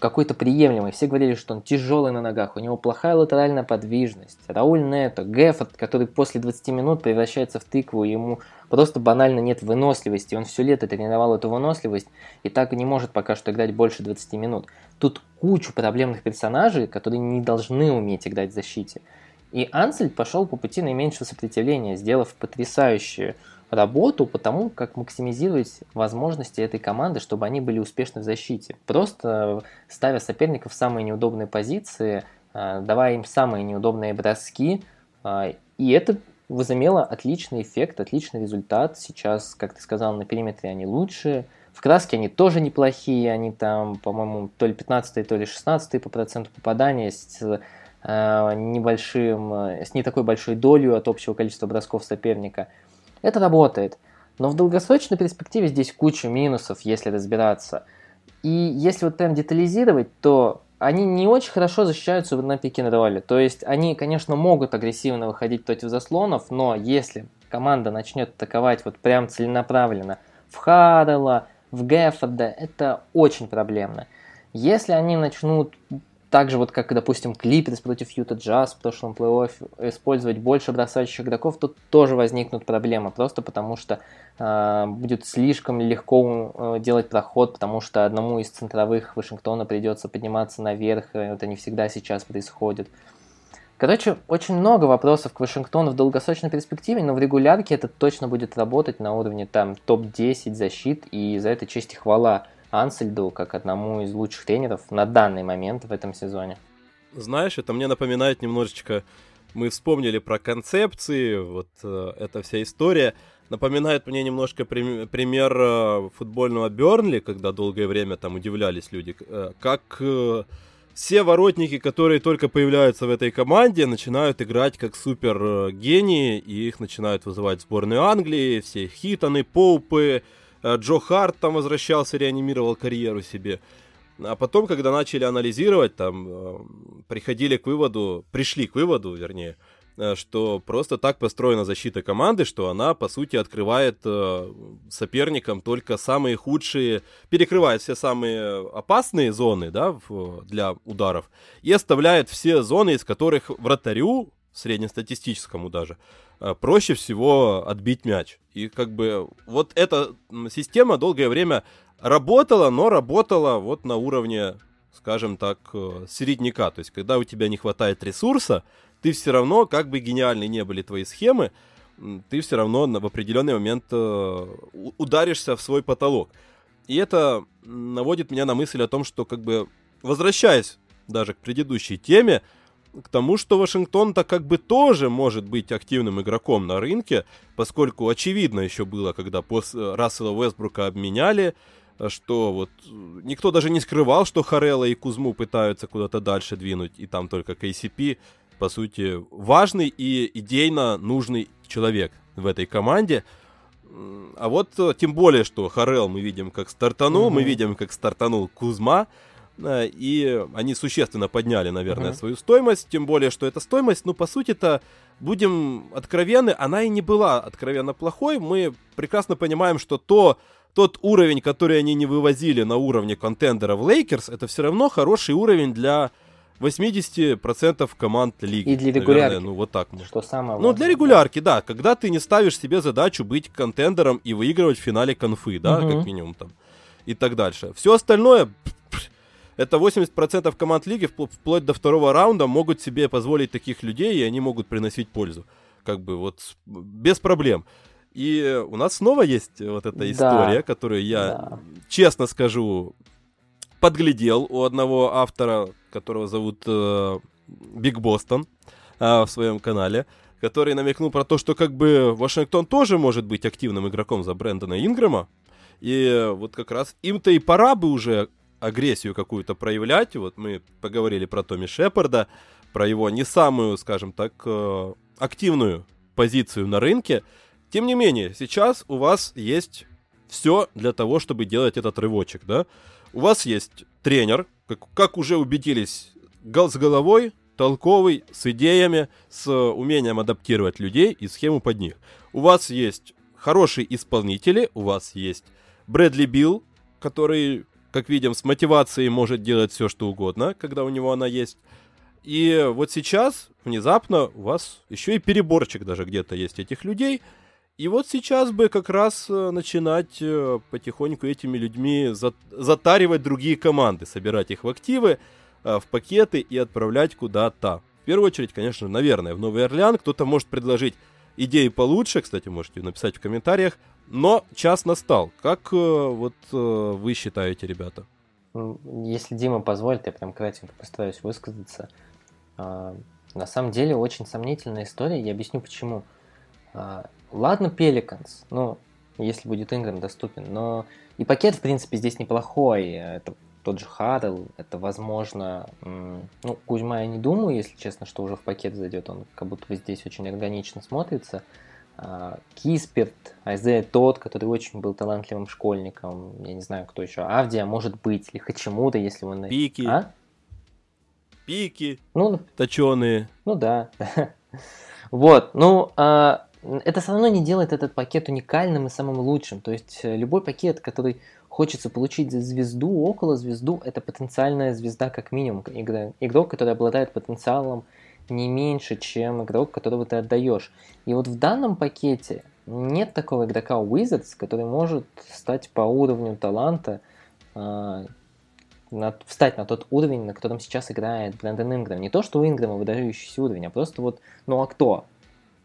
какой-то приемлемой. Все говорили, что он тяжелый на ногах, у него плохая латеральная подвижность. Рауль Нето, Гэффорд, который после двадцати минут превращается в тыкву, ему просто банально нет выносливости. Он все лето тренировал эту выносливость и так и не может пока что играть больше двадцати минут. Тут кучу проблемных персонажей, которые не должны уметь играть в защите. И Ансельд пошел по пути наименьшего сопротивления, сделав потрясающую работу по тому, как максимизировать возможности этой команды, чтобы они были успешны в защите. Просто ставя соперников в самые неудобные позиции, давая им самые неудобные броски. И это возымело отличный эффект, отличный результат. Сейчас, как ты сказал, на периметре они лучшие. В краске они тоже неплохие. Они там, по-моему, то ли пятнадцатые, то ли шестнадцатые по проценту попадания с... небольшим, с не такой большой долей от общего количества бросков соперника. Это работает. Но в долгосрочной перспективе здесь куча минусов, если разбираться. И если вот прям детализировать, то они не очень хорошо защищаются на пик-н-ролле. То есть они, конечно, могут агрессивно выходить против заслонов, но если команда начнет атаковать вот прям целенаправленно в Харрелла, в Гэффорда, это очень проблемно. Если они начнут... Так же, вот как, допустим, Клиперс против Юта Джаз в прошлом плей-оффе использовать больше бросающих игроков, тут тоже возникнут проблемы, просто потому что э, будет слишком легко э, делать проход, потому что одному из центровых Вашингтона придется подниматься наверх, и это не всегда сейчас происходит. Короче, очень много вопросов к Вашингтону в долгосрочной перспективе, но в регулярке это точно будет работать на уровне там топ десять защит, и за это честь и хвала Ансельду как одному из лучших тренеров на данный момент в этом сезоне. Знаешь, это мне напоминает немножечко, мы вспомнили про концепции, вот э, эта вся история, напоминает мне немножко пример футбольного Бернли, когда долгое время там удивлялись люди, как все воротники, которые только появляются в этой команде, начинают играть как супергении, и их начинают вызывать в сборную Англии, все Хитоны, Поупы, Джо Харт там возвращался, реанимировал карьеру себе. А потом, когда начали анализировать, там приходили к выводу, пришли к выводу, вернее, что просто так построена защита команды, что она, по сути, открывает соперникам только самые худшие, перекрывает все самые опасные зоны, да, для ударов, и оставляет все зоны, из которых вратарю, среднестатистическому даже, проще всего отбить мяч. И как бы вот эта система долгое время работала, но работала вот на уровне, скажем так, середняка. То есть, когда у тебя не хватает ресурса, ты все равно, как бы гениальны не были твои схемы, ты все равно в определенный момент ударишься в свой потолок. И это наводит меня на мысль о том, что, как бы, возвращаясь даже к предыдущей теме, к тому, что Вашингтон-то как бы тоже может быть активным игроком на рынке, поскольку очевидно еще было, когда после Рассела Уэстбрука обменяли, что вот никто даже не скрывал, что Харрелла и Кузьму пытаются куда-то дальше двинуть, и там только кей си пи, по сути, важный и идейно нужный человек в этой команде. А вот тем более, что Харрелл мы видим как стартанул, mm-hmm. мы видим как стартанул Кузьма, и они существенно подняли, наверное, uh-huh. свою стоимость, тем более, что эта стоимость, ну, по сути-то, будем откровенны, она и не была откровенно плохой, мы прекрасно понимаем, что то, тот уровень, который они не вывозили на уровне контендеров Лейкерс, это все равно хороший уровень для восемьдесят процентов команд лиги. И для регулярки, наверное, ну, вот так можно. Что самое важное. Ну, для регулярки, да, когда ты не ставишь себе задачу быть контендером и выигрывать в финале конфы, да, uh-huh. как минимум там, и так дальше. Все остальное... Это восемьдесят процентов команд лиги впло- вплоть до второго раунда могут себе позволить таких людей, и они могут приносить пользу. Как бы вот без проблем. И у нас снова есть вот эта история, да, которую я, да. честно скажу, подглядел у одного автора, которого зовут Биг Бостон, э, в своем канале, который намекнул про то, что как бы Вашингтон тоже может быть активным игроком за Брэндона Ингрэма. И вот как раз им-то и пора бы уже... агрессию какую-то проявлять. Вот мы поговорили про Томми Шепарда, про его не самую, скажем так, активную позицию на рынке. Тем не менее, сейчас у вас есть все для того, чтобы делать этот рывочек, да? У вас есть тренер, как, как уже убедились, с головой, толковый, с идеями, с умением адаптировать людей и схему под них. У вас есть хорошие исполнители, у вас есть Брэдли Бил, который... как видим, с мотивацией может делать все, что угодно, когда у него она есть. И вот сейчас внезапно у вас еще и переборчик даже где-то есть этих людей. И вот сейчас бы как раз начинать потихоньку этими людьми затаривать другие команды, собирать их в активы, в пакеты и отправлять куда-то. В первую очередь, конечно, наверное, в Новый Орлеан. Кто-то может предложить идеи получше, кстати, можете написать в комментариях. Но час настал. Как вот вы считаете, ребята? Если Дима позволит, я прям кратенько постараюсь высказаться. На самом деле очень сомнительная история, я объясню почему. Ладно, Пеликанс, ну, если будет Ингрэм доступен, но и пакет, в принципе, здесь неплохой. Это тот же Харрелл, это, возможно... Ну, Кузьма я не думаю, если честно, что уже в пакет зайдет. Он как будто бы здесь очень органично смотрится. Кисперт, Айзея Тодд, который очень был талантливым школьником, я не знаю, кто еще, Авдия, может быть, или Хачимуда, если он... Пики. А? Пики. Ну, точеные. Ну да. Вот, ну, а, это все равно не делает этот пакет уникальным и самым лучшим. То есть любой пакет, который хочется получить звезду, около звезду, это потенциальная звезда как минимум. Игрок, который обладает потенциалом не меньше, чем игрок, которого ты отдаешь. И вот в данном пакете нет такого игрока у Уизардс, который может стать по уровню таланта, э, на, встать на тот уровень, на котором сейчас играет Брэндон Ингрэм. Не то, что у Ингрэма выдающийся уровень, а просто вот, ну а кто?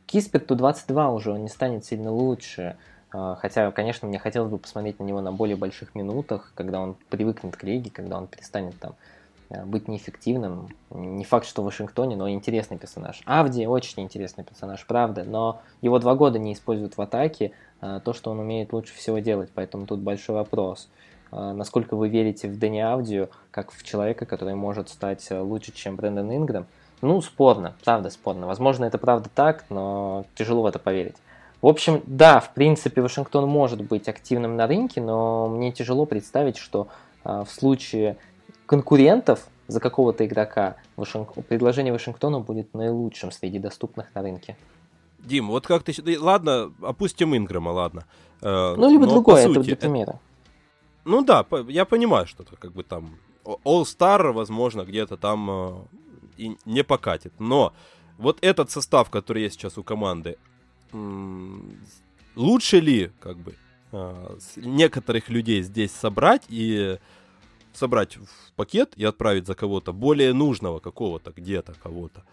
Кисперту двадцать два уже, он не станет сильно лучше. Э, хотя, конечно, мне хотелось бы посмотреть на него на более больших минутах, когда он привыкнет к лиге, когда он перестанет там... быть неэффективным. Не факт, что в Вашингтоне, но интересный персонаж. Авди очень интересный персонаж, правда, но его два года не используют в атаке, то, что он умеет лучше всего делать. Поэтому тут большой вопрос. Насколько вы верите в Дэнни Авдию как в человека, который может стать лучше, чем Брэндон Ингрэм? Ну, спорно, правда спорно. Возможно, это правда так, но тяжело в это поверить. В общем, да, в принципе, Вашингтон может быть активным на рынке, но мне тяжело представить, что в случае конкурентов за какого-то игрока Вашинг... предложение Вашингтона будет наилучшим среди доступных на рынке. Дим, вот как ты... Ладно, опустим Ингрэма, ладно. Ну, либо но другое, сути, это для примера. Это... Ну да, я понимаю, что это как бы там All-Star, возможно, где-то там и не покатит. Но вот этот состав, который есть сейчас у команды, лучше ли как бы некоторых людей здесь собрать и собрать в пакет и отправить за кого-то более нужного какого-то, где-то кого-то?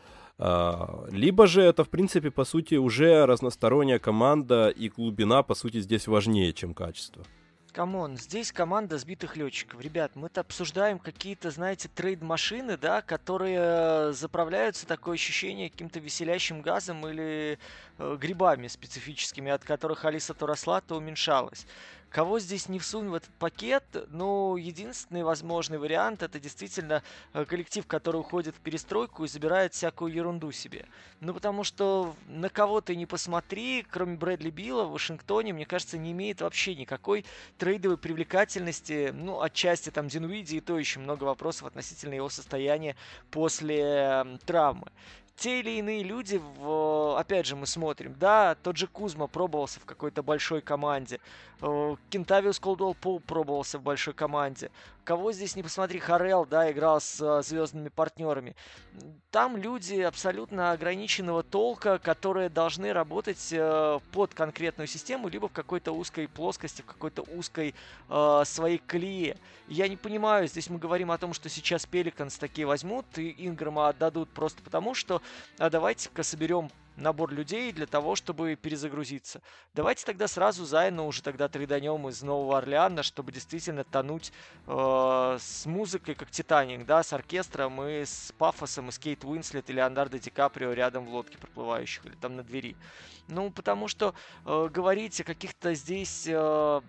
Либо же это, в принципе, по сути, уже разносторонняя команда, и глубина, по сути, здесь важнее, чем качество. Камон, здесь команда сбитых летчиков. Ребят, мы-то обсуждаем какие-то, знаете, трейд-машины, да, которые заправляются, такое ощущение, каким-то веселящим газом или э, грибами специфическими, от которых Алиса то росла, то уменьшалась. Кого здесь не всунь в этот пакет, ну, единственный возможный вариант — это действительно коллектив, который уходит в перестройку и забирает всякую ерунду себе. Ну, потому что на кого ты не посмотри, кроме Брэдли Била в Вашингтоне, мне кажется, не имеет вообще никакой трейдовой привлекательности. Ну, отчасти там Динуиди, и то еще много вопросов относительно его состояния после травмы. Те или иные люди, в... опять же, мы смотрим, да, тот же Кузьма пробовался в какой-то большой команде, Кентавиус Колдуэлл-Поуп пробовался в большой команде, кого здесь не посмотри, Харрелл, да, играл с звездными партнерами. Там люди абсолютно ограниченного толка, которые должны работать под конкретную систему, либо в какой-то узкой плоскости, в какой-то узкой э, своей колее. Я не понимаю, здесь мы говорим о том, что сейчас Пеликанс такие возьмут и Ингрэма отдадут просто потому, что а давайте-ка соберем набор людей для того, чтобы перезагрузиться. Давайте тогда сразу Зайну уже тогда трейданем из Нового Орлеана, чтобы действительно тонуть э, с музыкой, как Титаник, да, с оркестром и с пафосом, и с Кейт Уинслет, и Леонардо Ди Каприо рядом в лодке проплывающих, или там на двери. Ну, потому что э, говорить о каких-то здесь... Э,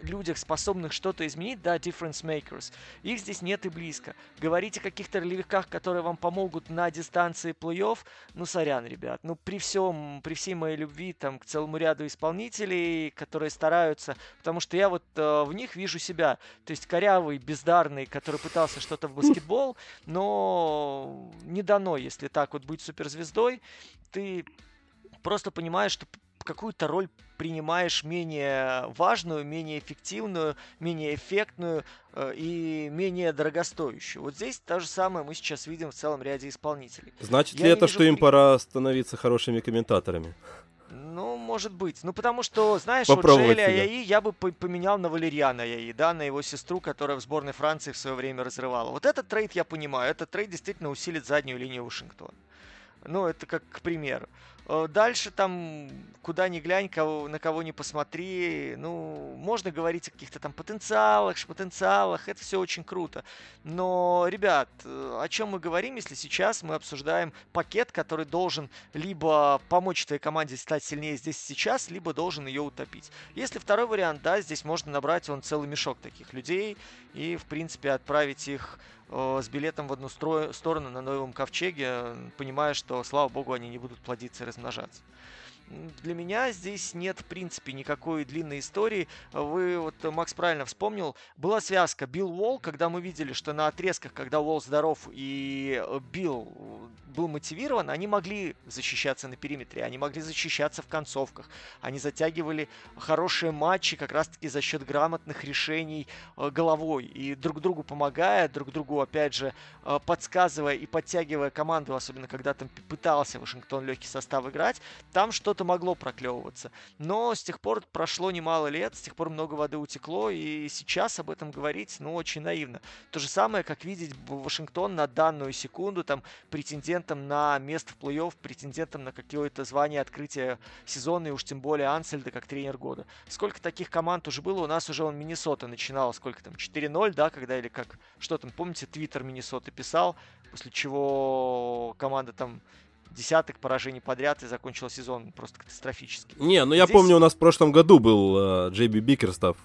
людях, способных что-то изменить, да, difference makers. Их здесь нет и близко. Говорить о каких-то ролевиках, которые вам помогут на дистанции плей-офф, ну, сорян, ребят. Ну, при всем, при всей моей любви, там, к целому ряду исполнителей, которые стараются, потому что я вот э, в них вижу себя. То есть корявый, бездарный, который пытался что-то в баскетбол, но не дано, если так вот быть суперзвездой. Ты просто понимаешь, что какую-то роль принимаешь менее важную, менее эффективную, менее эффектную э, и менее дорогостоящую. Вот здесь то же самое мы сейчас видим в целом ряде исполнителей. Значит Я ли это, вижу... что им пора становиться хорошими комментаторами? Ну, может быть. Ну, потому что, знаешь, вот Джейли Аяи я бы поменял на Валерьяна Аяи, да, на его сестру, которая в сборной Франции в свое время разрывала. Вот этот трейд я понимаю. Этот трейд действительно усилит заднюю линию Вашингтона. Ну, это как к примеру. Дальше там, куда ни глянь, кого, на кого ни посмотри, ну, можно говорить о каких-то там потенциалах, шпотенциалах, это все очень круто. Но, ребят, о чем мы говорим, если сейчас мы обсуждаем пакет, который должен либо помочь твоей команде стать сильнее здесь сейчас, либо должен ее утопить. Если второй вариант, да, здесь можно набрать он целый мешок таких людей и, в принципе, отправить их э, с билетом в одну стро- сторону на новом ковчеге, понимая, что, слава богу, они не будут плодиться и размножаться. Для меня здесь нет, в принципе, никакой длинной истории. Вы, вот Макс правильно вспомнил, была связка Билл Уолл, когда мы видели, что на отрезках, когда Уолл здоров и Билл был мотивирован, они могли защищаться на периметре, они могли защищаться в концовках. Они затягивали хорошие матчи как раз-таки за счет грамотных решений головой. И друг другу помогая, друг другу, опять же, подсказывая и подтягивая команду, особенно когда там пытался Вашингтон легкий состав играть, там что-то могло проклевываться. Но с тех пор прошло немало лет, с тех пор много воды утекло, и сейчас об этом говорить, ну, очень наивно. То же самое, как видеть Вашингтон на данную секунду там претендентом на место в плей-офф, претендентом на какое-то звание открытия сезона, и уж тем более Ансельда как тренер года. Сколько таких команд уже было, у нас уже он Миннесота начинала, сколько там, четыре ноль, да, когда, или как, что там, помните, твиттер Миннесоты писал, после чего команда там десяток поражений подряд и закончил сезон просто катастрофически. Не, ну я Здесь... помню, у нас в прошлом году был Джейби Бикерстаф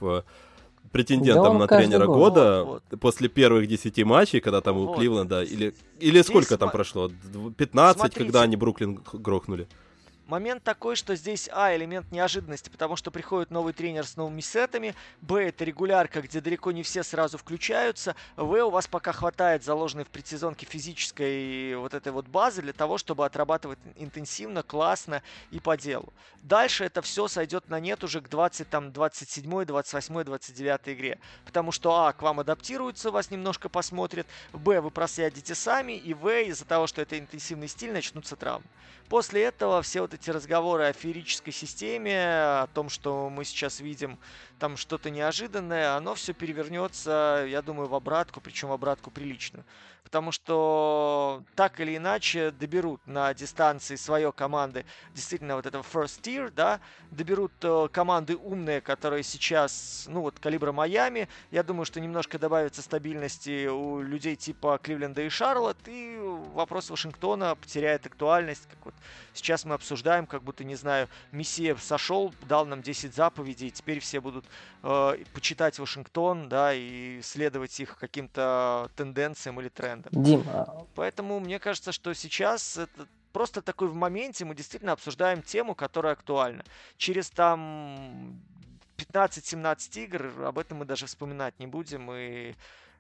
претендентом да, на тренера год. года вот, вот. После первых десяти матчей, когда там вот. у Кливленда, или, или сколько см... там прошло, пятнадцать, смотрите, когда они Бруклин грохнули. Момент такой, что здесь, а, элемент неожиданности, потому что приходит новый тренер с новыми сетами, б, это регулярка, где далеко не все сразу включаются, в, у вас пока хватает заложенной в предсезонке физической вот этой вот базы для того, чтобы отрабатывать интенсивно, классно и по делу. Дальше это все сойдет на нет уже к двадцать, там, двадцать седьмой, двадцать восьмой, двадцать девятой игре, потому что, а, к вам адаптируются, вас немножко посмотрят, б, вы просядете сами, и в, из-за того, что это интенсивный стиль, начнутся травмы. После этого все вот эти разговоры о феерической системе, о том, что мы сейчас видим там что-то неожиданное, оно все перевернется, я думаю, в обратку, причем в обратку прилично. Потому что так или иначе доберут на дистанции своей команды действительно вот этого first tier, да, доберут команды умные, которые сейчас, ну вот калибра Майами, я думаю, что немножко добавится стабильности у людей типа Кливленда и Шарлотт, и вопрос Вашингтона потеряет актуальность, как вот сейчас мы обсуждаем, как будто, не знаю, Мессия сошел, дал нам десять заповедей, и теперь все будут э, почитать Вашингтон, да, и следовать их каким-то тенденциям или трендам. Дима. Поэтому мне кажется, что сейчас это просто такой в моменте мы действительно обсуждаем тему, которая актуальна. Через там пятнадцать-семнадцать игр об этом мы даже вспоминать не будем, и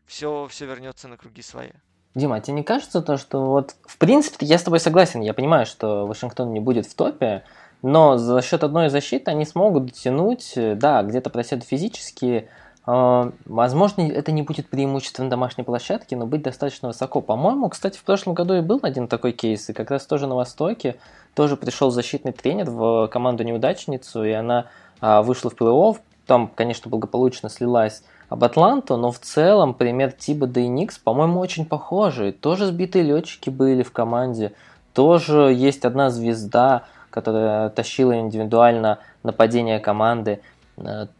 все, все вернется на круги своя. Дима, а тебе не кажется то, что вот, в принципе, я с тобой согласен, я понимаю, что Вашингтон не будет в топе, но за счет одной защиты они смогут тянуть, да, где-то просят физически, э, возможно, это не будет преимуществом домашней площадки, но быть достаточно высоко. По-моему, кстати, в прошлом году и был один такой кейс, и как раз тоже на Востоке, тоже пришел защитный тренер в команду-неудачницу, и она э, вышла в плей-офф, там, конечно, благополучно слилась об Атланту, но в целом пример Тибода и Никс, по-моему, очень похожий. Тоже сбитые летчики были в команде, тоже есть одна звезда, которая тащила индивидуально нападение команды,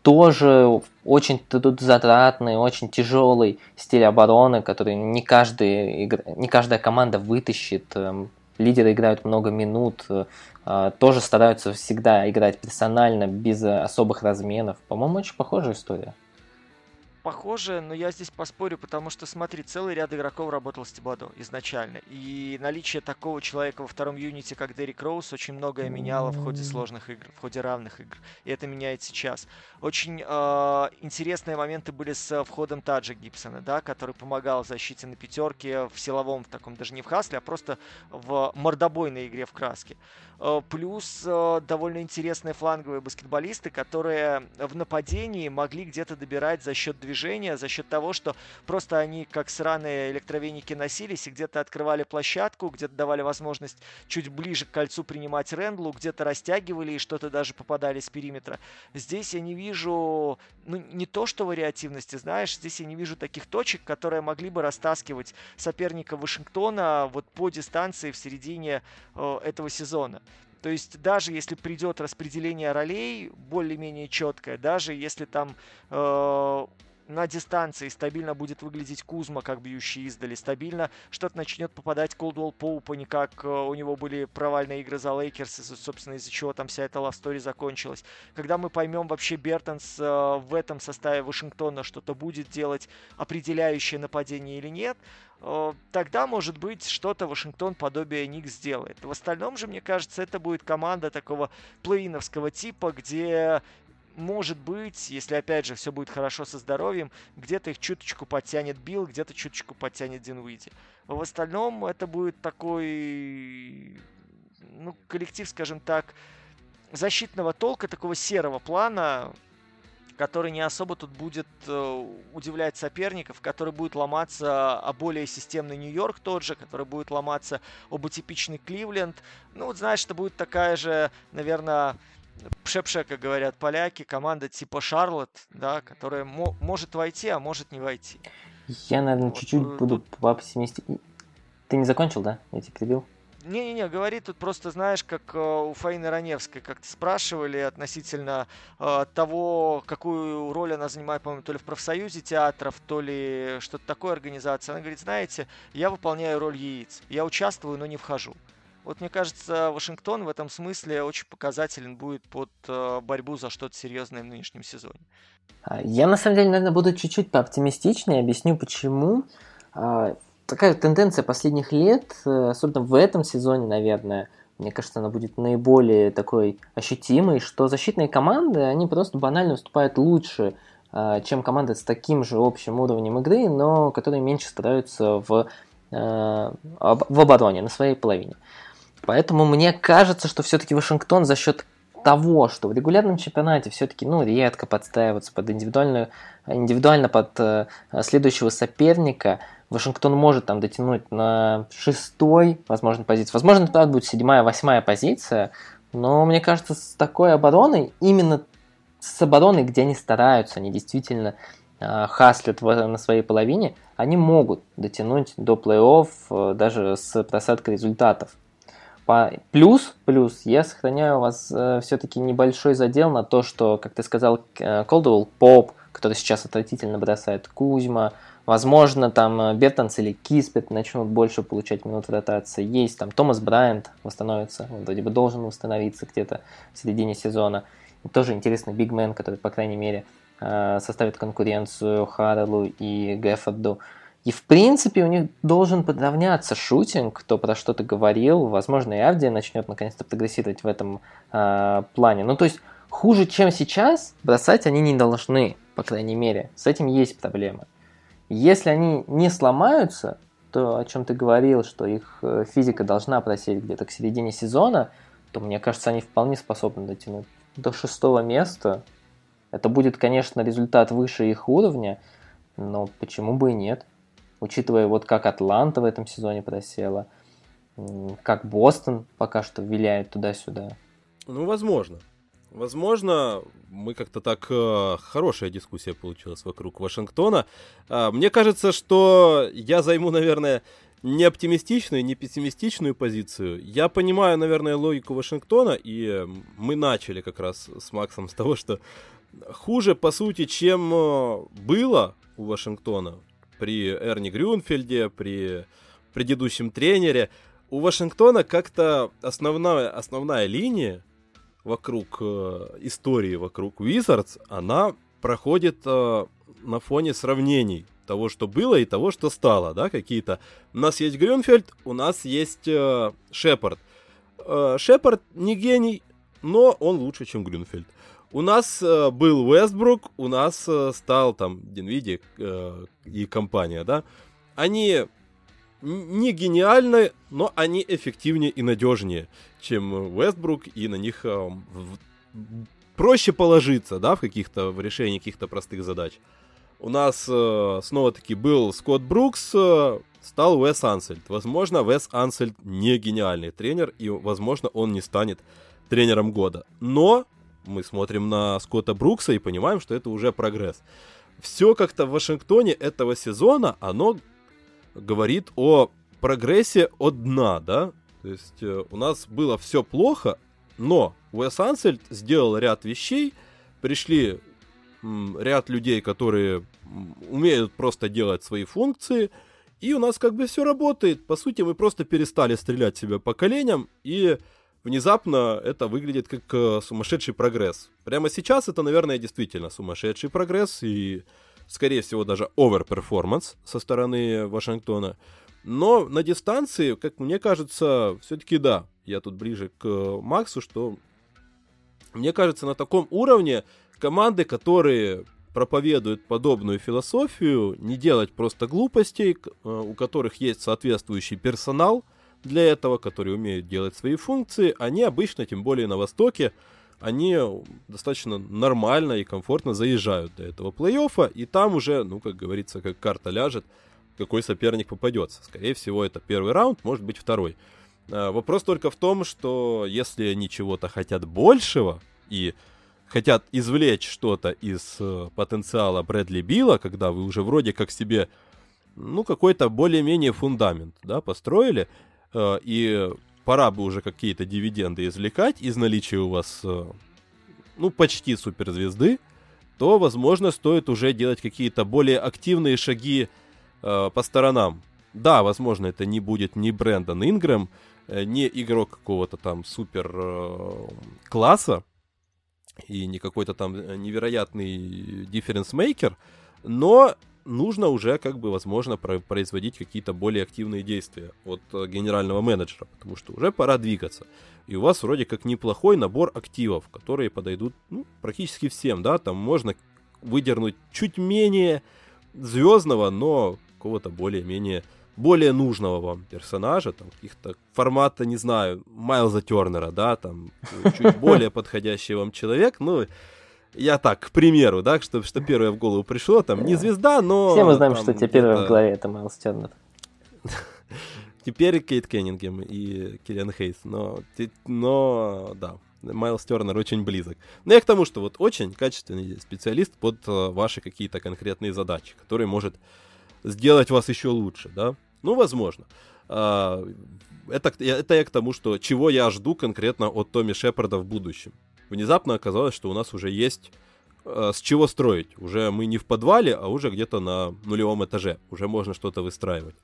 тоже очень трудозатратный, очень тяжелый стиль обороны, который не, каждый, не каждая команда вытащит. Лидеры играют много минут, тоже стараются всегда играть персонально, без особых разменов. По-моему, очень похожая история. Похоже, но я здесь поспорю, потому что, смотри, целый ряд игроков работал с Тибадо изначально. И наличие такого человека во втором юните, как Деррик Роуз, очень многое меняло в ходе сложных игр, в ходе равных игр. И это меняет сейчас. Очень э, интересные моменты были с входом Таджа Гибсона, да, который помогал в защите на пятерке, в силовом, в таком, даже не в хасле, а просто в мордобойной игре в краске. Э, плюс э, довольно интересные фланговые баскетболисты, которые в нападении могли где-то добирать за счет движения, за счет того, что просто они как сраные электровеники носились и где-то открывали площадку, где-то давали возможность чуть ближе к кольцу принимать рэндлу, где-то растягивали и что-то даже попадали с периметра. Здесь я не вижу, ну не то что вариативности, знаешь, здесь я не вижу таких точек, которые могли бы растаскивать соперника Вашингтона вот по дистанции в середине э, этого сезона. То есть даже если придет распределение ролей более-менее четкое, даже если там... Э, на дистанции стабильно будет выглядеть Кузьма, как бьющий издали. Стабильно что-то начнет попадать Колдуэлл Поупа, не как у него были провальные игры за Лейкерс, собственно, из-за чего там вся эта лавстори закончилась. Когда мы поймем вообще Бертонс в этом составе Вашингтона что-то будет делать, определяющее нападение или нет, тогда, может быть, что-то Вашингтон подобие Никс сделает. В остальном же, мне кажется, это будет команда такого плей-иновского типа, где... Может быть, если, опять же, все будет хорошо со здоровьем, где-то их чуточку подтянет Билл, где-то чуточку подтянет Динуиди. В остальном это будет такой, ну, коллектив, скажем так, защитного толка, такого серого плана, который не особо тут будет удивлять соперников, который будет ломаться о более системный Нью-Йорк тот же, который будет ломаться об атипичный Кливленд. Ну, вот знаешь, это будет такая же, наверное... Пше-пше, как говорят поляки, команда типа Шарлотт, да, которая мо- может войти, а может не войти. Я, наверное, вот, чуть-чуть тут... буду попессимистичнее. Ты не закончил, да? Я тебя перебил. Не-не-не, говори, тут просто, знаешь, как у Фаины Раневской как-то спрашивали относительно э, того, какую роль она занимает, по-моему, то ли в профсоюзе театров, то ли что-то такое организация. Она говорит, знаете, я выполняю роль яиц, я участвую, но не вхожу. Вот мне кажется, Вашингтон в этом смысле очень показателен будет под борьбу за что-то серьезное в нынешнем сезоне. Я, на самом деле, наверное, буду чуть-чуть пооптимистичнее, объясню почему. Такая тенденция последних лет, особенно в этом сезоне, наверное, мне кажется, она будет наиболее такой ощутимой, что защитные команды, они просто банально выступают лучше, чем команды с таким же общим уровнем игры, но которые меньше стараются в, в обороне, на своей половине. Поэтому мне кажется, что все-таки Вашингтон за счет того, что в регулярном чемпионате все-таки ну, редко подстраиваться под индивидуальную, индивидуально под следующего соперника, Вашингтон может там дотянуть на шестой, возможно, позицию. Возможно, это будет седьмая, восьмая позиция, но мне кажется, с такой обороной, именно с обороной, где они стараются, они действительно э, хаслят в, на своей половине, они могут дотянуть до плей-офф э, даже с просадкой результатов. По... Плюс, плюс, я сохраняю у вас э, все-таки небольшой задел на то, что, как ты сказал, э, Колдуэлл Поп, который сейчас отвратительно бросает, Кузьма, возможно, там Бертонс или Киспет начнут больше получать минут ротации. Есть там Томас Брайант восстановится, он вроде бы должен восстановиться где-то в середине сезона. И тоже интересный бигмен, который, по крайней мере, составит конкуренцию Харреллу и Гэффорду. И, в принципе, у них должен подравняться шутинг, кто про что-то говорил. Возможно, и Авдия начнет наконец-то прогрессировать в этом э, плане. Ну, то есть, хуже, чем сейчас, бросать они не должны, по крайней мере. С этим есть проблемы. Если они не сломаются, то, о чем ты говорил, что их физика должна просесть где-то к середине сезона, то, мне кажется, они вполне способны дотянуть до шестого места. Это будет, конечно, результат выше их уровня, но почему бы и нет? Учитывая, вот как Атланта в этом сезоне просела, как Бостон пока что виляет туда-сюда. Ну, возможно. Возможно, мы как-то так... Э, хорошая дискуссия получилась вокруг Вашингтона. Э, мне кажется, что я займу, наверное, не оптимистичную, не пессимистичную позицию. Я понимаю, наверное, логику Вашингтона, и мы начали как раз с Максом с того, что хуже, по сути, чем было у Вашингтона при Эрни Грюнфельде, при предыдущем тренере. У Вашингтона как-то основная, основная линия вокруг э, истории, вокруг Уизардс, она проходит э, на фоне сравнений того, что было и того, что стало, да, какие-то. У нас есть Грюнфельд, у нас есть э, Шепард. Э, Шепард не гений, но он лучше, чем Грюнфельд. У нас э, был Уэстбрук, у нас э, стал там Динуиди э, и компания, да. Они не гениальны, но они эффективнее и надежнее, чем Уэстбрук, и на них э, в, проще положиться, да, в каких-то в решении каких-то простых задач. У нас э, снова-таки был Скотт Брукс, э, стал Уэс Ансельд. Возможно, Уэс Ансельд не гениальный тренер, и, возможно, он не станет тренером года. Но мы смотрим на Скотта Брукса и понимаем, что это уже прогресс. Все как-то в Вашингтоне этого сезона, оно говорит о прогрессе от дна, да? То есть э, у нас было все плохо, но Уэс Ансельд сделал ряд вещей, пришли ряд людей, которые умеют просто делать свои функции, и у нас как бы все работает. По сути, мы просто перестали стрелять себя по коленям, и внезапно это выглядит как сумасшедший прогресс. Прямо сейчас это, наверное, действительно сумасшедший прогресс, и, скорее всего, даже оверперформанс со стороны Вашингтона. Но на дистанции, как мне кажется, все-таки да, я тут ближе к Максу, что мне кажется, на таком уровне команды, которые проповедуют подобную философию, не делать просто глупостей, у которых есть соответствующий персонал для этого, которые умеют делать свои функции, они обычно, тем более на Востоке, они достаточно нормально и комфортно заезжают до этого плей-оффа, и там уже, ну, как говорится, как карта ляжет, какой соперник попадется. Скорее всего, это первый раунд, может быть, второй. Вопрос только в том, что если они чего-то хотят большего и хотят извлечь что-то из э, потенциала Брэдли Била, когда вы уже вроде как себе, ну, какой-то более-менее фундамент, да, построили, э, и пора бы уже какие-то дивиденды извлекать из наличия у вас, э, ну, почти суперзвезды, то, возможно, стоит уже делать какие-то более активные шаги э, по сторонам. Да, возможно, это не будет ни Брэндон Ингрэм, не игрок какого-то там супер класса и не какой-то там невероятный дифференс-мейкер, но нужно уже, как бы, возможно, производить какие-то более активные действия от генерального менеджера, потому что уже пора двигаться. И у вас вроде как неплохой набор активов, которые подойдут, ну, практически всем, да, там можно выдернуть чуть менее звездного, но какого-то более-менее, более нужного вам персонажа, там, каких-то формата, не знаю, Майлза Тернера, да, там, чуть более подходящий вам человек, ну... Я так, к примеру, да, что, что первое в голову пришло, там, не звезда, но... Все мы знаем, там, что тебе первое это... в голове это Майлз Тернер. Теперь Кейт Кеннингем и Киллиан Хейс, но, но, да, Майлз Тернер очень близок. Но я к тому, что вот очень качественный специалист под ваши какие-то конкретные задачи, который может сделать вас еще лучше, да, ну, возможно. Это, это я к тому, что чего я жду конкретно от Томми Шепарда в будущем. Внезапно оказалось, что у нас уже есть э, с чего строить. Уже мы не в подвале, а уже где-то на нулевом этаже. Уже можно что-то выстраивать.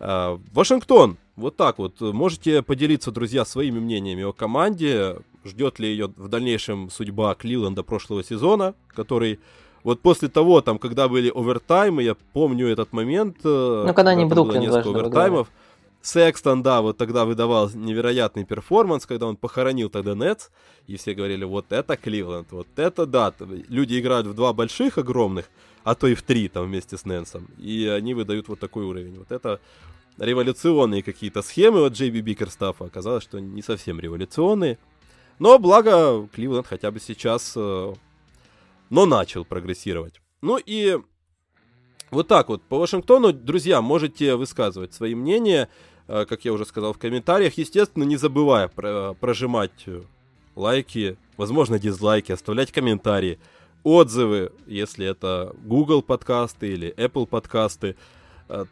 Э, Вашингтон. Вот так вот. Можете поделиться, друзья, своими мнениями о команде. Ждет ли ее в дальнейшем судьба Кливленда прошлого сезона, который... Вот после того, там, когда были овертаймы, я помню этот момент. Э, ну, когда не Бруклин должен овертаймов. Секстон, да, вот тогда выдавал невероятный перформанс, когда он похоронил тогда Нетс, и все говорили, вот это Кливленд, вот это да. Люди играют в два больших, огромных, а то и в три там вместе с Нэнсом, и они выдают вот такой уровень. Вот это революционные какие-то схемы от Джей Би Бикерстаффа, оказалось, что не совсем революционные. Но благо Кливленд хотя бы сейчас, но начал прогрессировать. Ну и... Вот так вот. По Вашингтону, друзья, можете высказывать свои мнения, как я уже сказал в комментариях. Естественно, не забывая прожимать лайки, возможно, дизлайки, оставлять комментарии, отзывы, если это Google подкасты или Apple подкасты.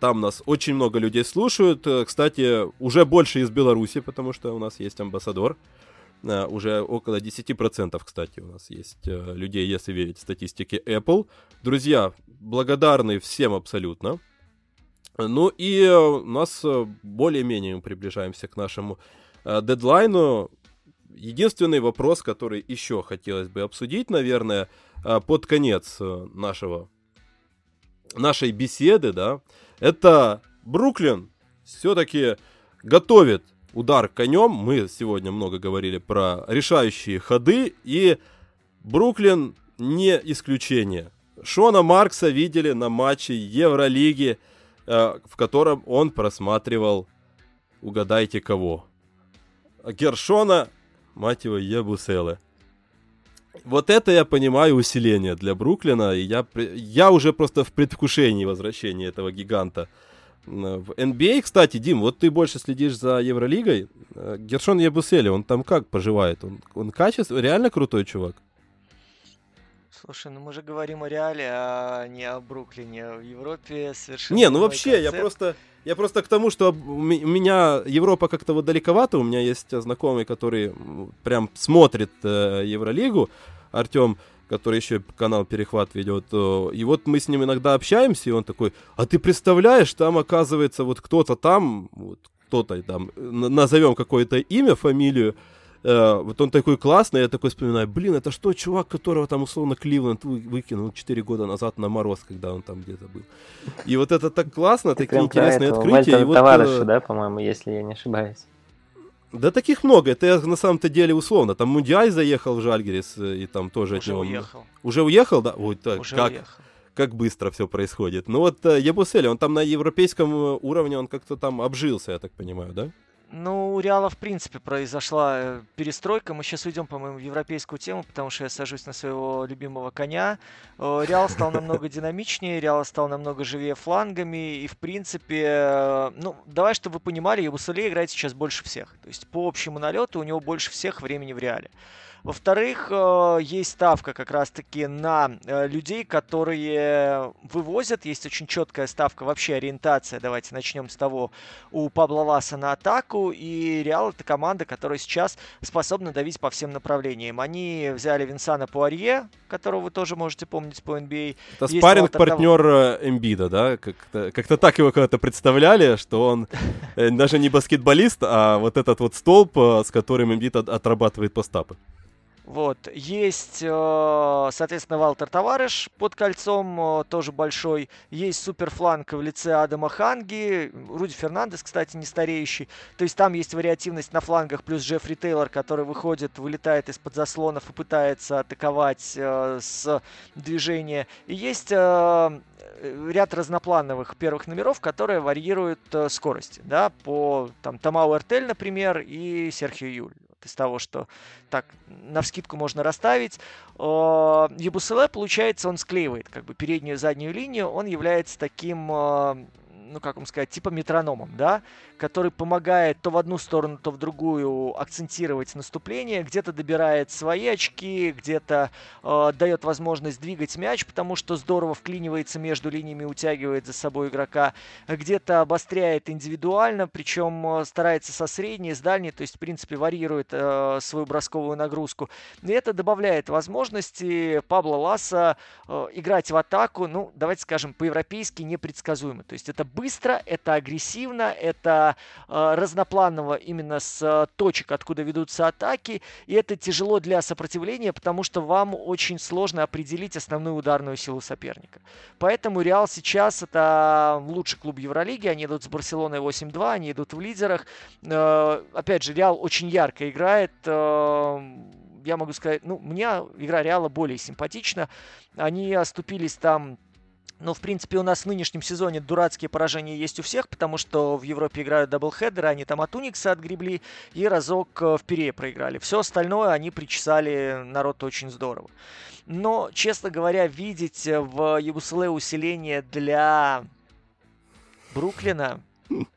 Там нас очень много людей слушают. Кстати, уже больше из Беларуси, потому что у нас есть амбассадор. Уже около десять процентов, кстати, у нас есть людей, если верить статистике Apple. Друзья, благодарны всем абсолютно. Ну и у нас более-менее мы приближаемся к нашему дедлайну. Единственный вопрос, который еще хотелось бы обсудить, наверное, под конец нашего, нашей беседы, да, это Бруклин все-таки готовит удар конем. Мы сегодня много говорили про решающие ходы, и Бруклин не исключение. Шона Маркса видели на матче Евролиги, в котором он просматривал, угадайте кого, Гершона, мать его, Ябуселе. Вот это, я понимаю, усиление для Бруклина, и я, я уже просто в предвкушении возвращения этого гиганта в Эн Би Эй. Кстати, Дим, вот ты больше следишь за Евролигой. Гершон Ябуселе, он там как поживает? Он, он качественный, реально крутой чувак? Слушай, ну мы же говорим о Реале, а не о Бруклине. В Европе совершенно... Не, ну вообще, концепт. я просто я просто к тому, что у меня Европа как-то вот далековато. У меня есть знакомый, который прям смотрит э, Евролигу, Артем, который еще канал «Перехват» ведет. Э, и вот мы с ним иногда общаемся, и он такой, а ты представляешь, там оказывается вот кто-то там, вот кто-то там, назовем какое-то имя, фамилию, Uh, вот он такой классный, я такой вспоминаю, блин, это что, чувак, которого там условно Кливленд вы- выкинул четыре года назад на мороз, когда он там где-то был. И вот это так классно, такие интересные открытия. Вальтера Тавареша, да, по-моему, если я не ошибаюсь. Да таких много, это я на самом-то деле условно. Там Мундиай заехал в Жальгерис, и там тоже... Уже уехал. Уже уехал, да? Ой, так, как, как быстро все происходит. Ну вот Ябуселе, он там на европейском уровне, он как-то там обжился, я так понимаю, да? Ну, у Реала, в принципе, произошла перестройка. Мы сейчас уйдем, по-моему, в европейскую тему, потому что я сажусь на своего любимого коня. Реал стал намного динамичнее, Реал стал намного живее флангами. И, в принципе, ну, давай, чтобы вы понимали, Ябуселе играет сейчас больше всех. То есть, по общему налету у него больше всех времени в Реале. Во-вторых, есть ставка как раз-таки на людей, которые вывозят. Есть очень четкая ставка, вообще ориентация. Давайте начнем с того, у Пабло Ласса на атаку. И Реал — это команда, которая сейчас способна давить по всем направлениям. Они взяли Винсана Пуарье, которого вы тоже можете помнить по эн би эй. Это есть спарринг-партнер Эмбида, да? Как-то, как-то так его когда-то представляли, что он даже не баскетболист, а вот этот вот столб, с которым Эмбид отрабатывает постапы. Вот, есть, соответственно, Валтер Тавареш под кольцом, тоже большой. Есть суперфланг в лице Адама Ханги. Руди Фернандес, кстати, не стареющий. То есть там есть вариативность на флангах, плюс Джеффри Тейлор, который выходит, вылетает из-под заслонов и пытается атаковать с движения. И есть ряд разноплановых первых номеров, которые варьируют скорость. Да, по там Томау Эртель, например, и Серхио Юль. Из того, что так навскидку можно расставить. Ябуселе, получается, он склеивает как бы переднюю и заднюю линию. Он является таким, ну как вам сказать, типа метрономом, да, который помогает то в одну сторону, то в другую акцентировать наступление, где-то добирает свои очки, где-то э, дает возможность двигать мяч, потому что здорово вклинивается между линиями, утягивает за собой игрока, где-то обостряет индивидуально, причем старается со средней, с дальней, то есть, в принципе, варьирует э, свою бросковую нагрузку. И это добавляет возможности Пабло Ласса э, играть в атаку, ну, давайте скажем, по-европейски непредсказуемо. То есть это быстро, это агрессивно, это э, разнопланово именно с э, точек, откуда ведутся атаки, и это тяжело для сопротивления, потому что вам очень сложно определить основную ударную силу соперника. Поэтому Реал сейчас — это лучший клуб Евролиги, они идут с Барселоной восемь-два, они идут в лидерах. Э, опять же, Реал очень ярко играет. Э, я могу сказать, ну, мне игра Реала более симпатична. Они оступились там. Но, в принципе, у нас в нынешнем сезоне дурацкие поражения есть у всех, потому что в Европе играют даблхедеры, они там от Уникса отгребли и разок в Пирее проиграли. Все остальное они причесали народ очень здорово. Но, честно говоря, видеть в Ябуселе усиление для Бруклина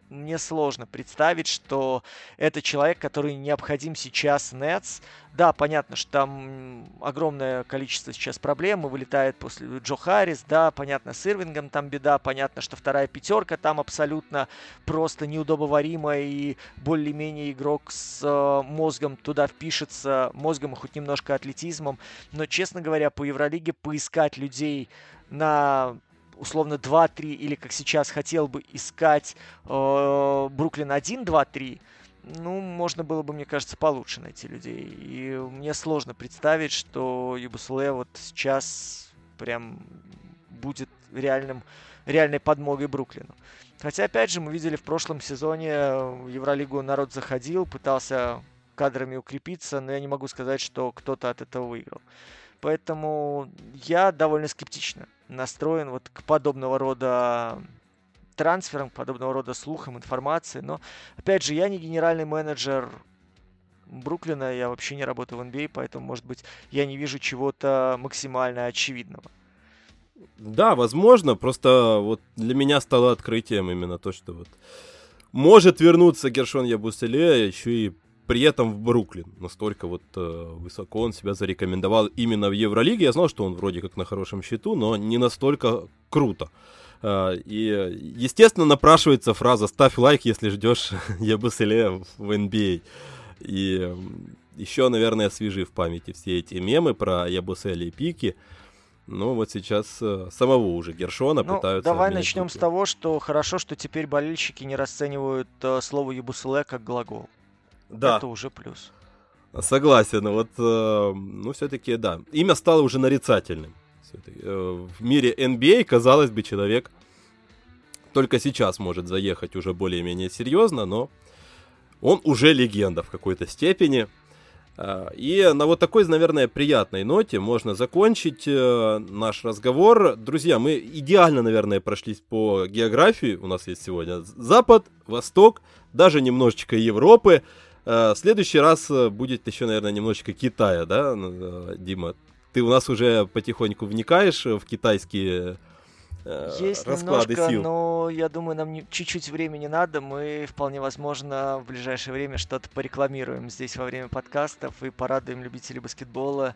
мне сложно представить, что это человек, который необходим сейчас Нетс. Да, понятно, что там огромное количество сейчас проблем, и вылетает после Джо Харрис, да, понятно, с Ирвингом там беда, понятно, что вторая пятерка там абсолютно просто неудобоварима, и более-менее игрок с э, мозгом туда впишется, мозгом и хоть немножко атлетизмом, но, честно говоря, по Евролиге поискать людей на... условно два-три, или, как сейчас хотел бы искать э, Бруклин один-два-три, ну, можно было бы, мне кажется, получше найти людей. И мне сложно представить, что Ябуселе вот сейчас прям будет реальным, реальной подмогой Бруклину. Хотя, опять же, мы видели в прошлом сезоне, в Евролигу народ заходил, пытался кадрами укрепиться, но я не могу сказать, что кто-то от этого выиграл. Поэтому я довольно скептично настроен вот к подобного рода трансферам, к подобного рода слухам, информации. Но, опять же, я не генеральный менеджер Бруклина, я вообще не работаю в эн би эй, поэтому, может быть, я не вижу чего-то максимально очевидного. Да, возможно, просто вот для меня стало открытием именно то, что вот может вернуться Гершон Ябуселе, еще и при этом в Бруклин. Настолько вот э, высоко он себя зарекомендовал именно в Евролиге. Я знал, что он вроде как на хорошем счету, но не настолько круто. Э, и, естественно, напрашивается фраза «ставь лайк, если ждешь Ябуселе в эн би эй». И э, еще, наверное, свежи в памяти все эти мемы про Ябуселе и пики. Ну, вот сейчас э, самого уже Гершона ну, пытаются... Давай начнем пики. С того, что хорошо, что теперь болельщики не расценивают э, слово «Ябуселе» как глагол. Да. Это уже плюс. Согласен. Вот, э, ну, все-таки, да. Имя стало уже нарицательным. Э, в мире эн би эй, казалось бы, человек только сейчас может заехать уже более-менее серьезно, но он уже легенда в какой-то степени. Э, и на вот такой, наверное, приятной ноте можно закончить э, наш разговор. Друзья, мы идеально, наверное, прошлись по географии. У нас есть сегодня Запад, Восток, даже немножечко Европы. В следующий раз будет еще, наверное, немножечко Китая, да, Дима? Ты у нас уже потихоньку вникаешь в китайские Есть расклады немножко сил. Но я думаю, нам не, чуть-чуть времени надо. Мы вполне возможно в ближайшее время что-то порекламируем здесь во время подкастов и порадуем любителей баскетбола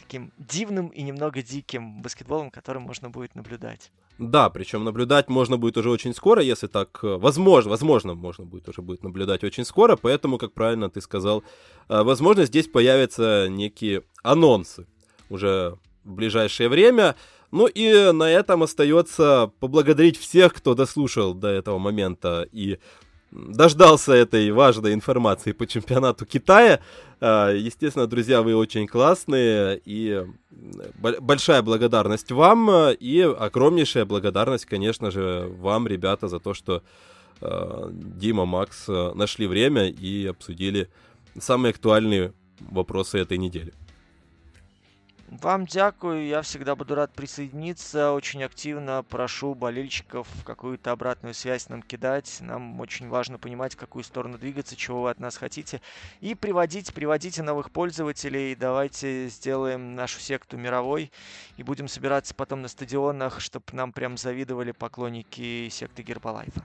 таким дивным и немного диким баскетболом, который можно будет наблюдать. Да, причем наблюдать можно будет уже очень скоро, если так возможно, возможно, можно будет уже будет наблюдать очень скоро, поэтому, как правильно ты сказал, возможно, здесь появятся некие анонсы уже в ближайшее время. Ну и на этом остается поблагодарить всех, кто дослушал до этого момента и дождался этой важной информации по чемпионату Китая. Естественно, друзья, вы очень классные, и большая благодарность вам, и огромнейшая благодарность, конечно же, вам, ребята, за то, что Дима, Макс нашли время и обсудили самые актуальные вопросы этой недели. Вам дякую, я всегда буду рад присоединиться, очень активно прошу болельщиков какую-то обратную связь нам кидать, нам очень важно понимать, в какую сторону двигаться, чего вы от нас хотите, и приводите, приводите новых пользователей, давайте сделаем нашу секту мировой, и будем собираться потом на стадионах, чтобы нам прям завидовали поклонники секты Гербалайфа.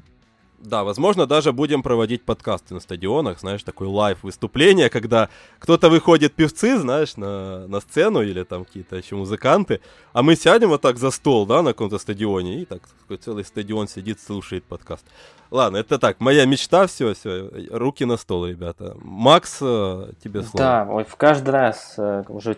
Да, возможно, даже будем проводить подкасты на стадионах, знаешь, такое лайв-выступление, когда кто-то выходит, певцы, знаешь, на, на сцену или там какие-то еще музыканты, а мы сядем вот так за стол, да, на каком-то стадионе, и так такой целый стадион сидит, слушает подкаст. Ладно, это так, моя мечта, все, все, руки на стол, ребята. Макс, тебе слово. Да, ой, в каждый раз, уже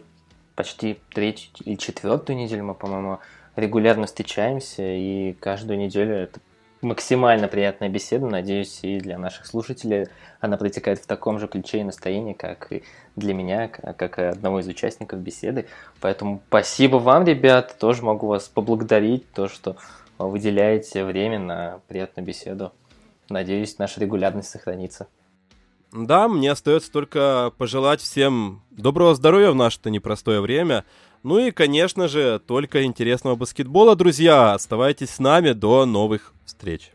почти третью или четвертую неделю мы, по-моему, регулярно встречаемся, и каждую неделю это максимально приятная беседа, надеюсь, и для наших слушателей она протекает в таком же ключе и настроении, как и для меня, как и одного из участников беседы. Поэтому спасибо вам, ребят, тоже могу вас поблагодарить, то, что выделяете время на приятную беседу. Надеюсь, наша регулярность сохранится. Да, мне остается только пожелать всем доброго здоровья в наше-то непростое время. Ну и, конечно же, только интересного баскетбола, друзья. Оставайтесь с нами до новых встреч.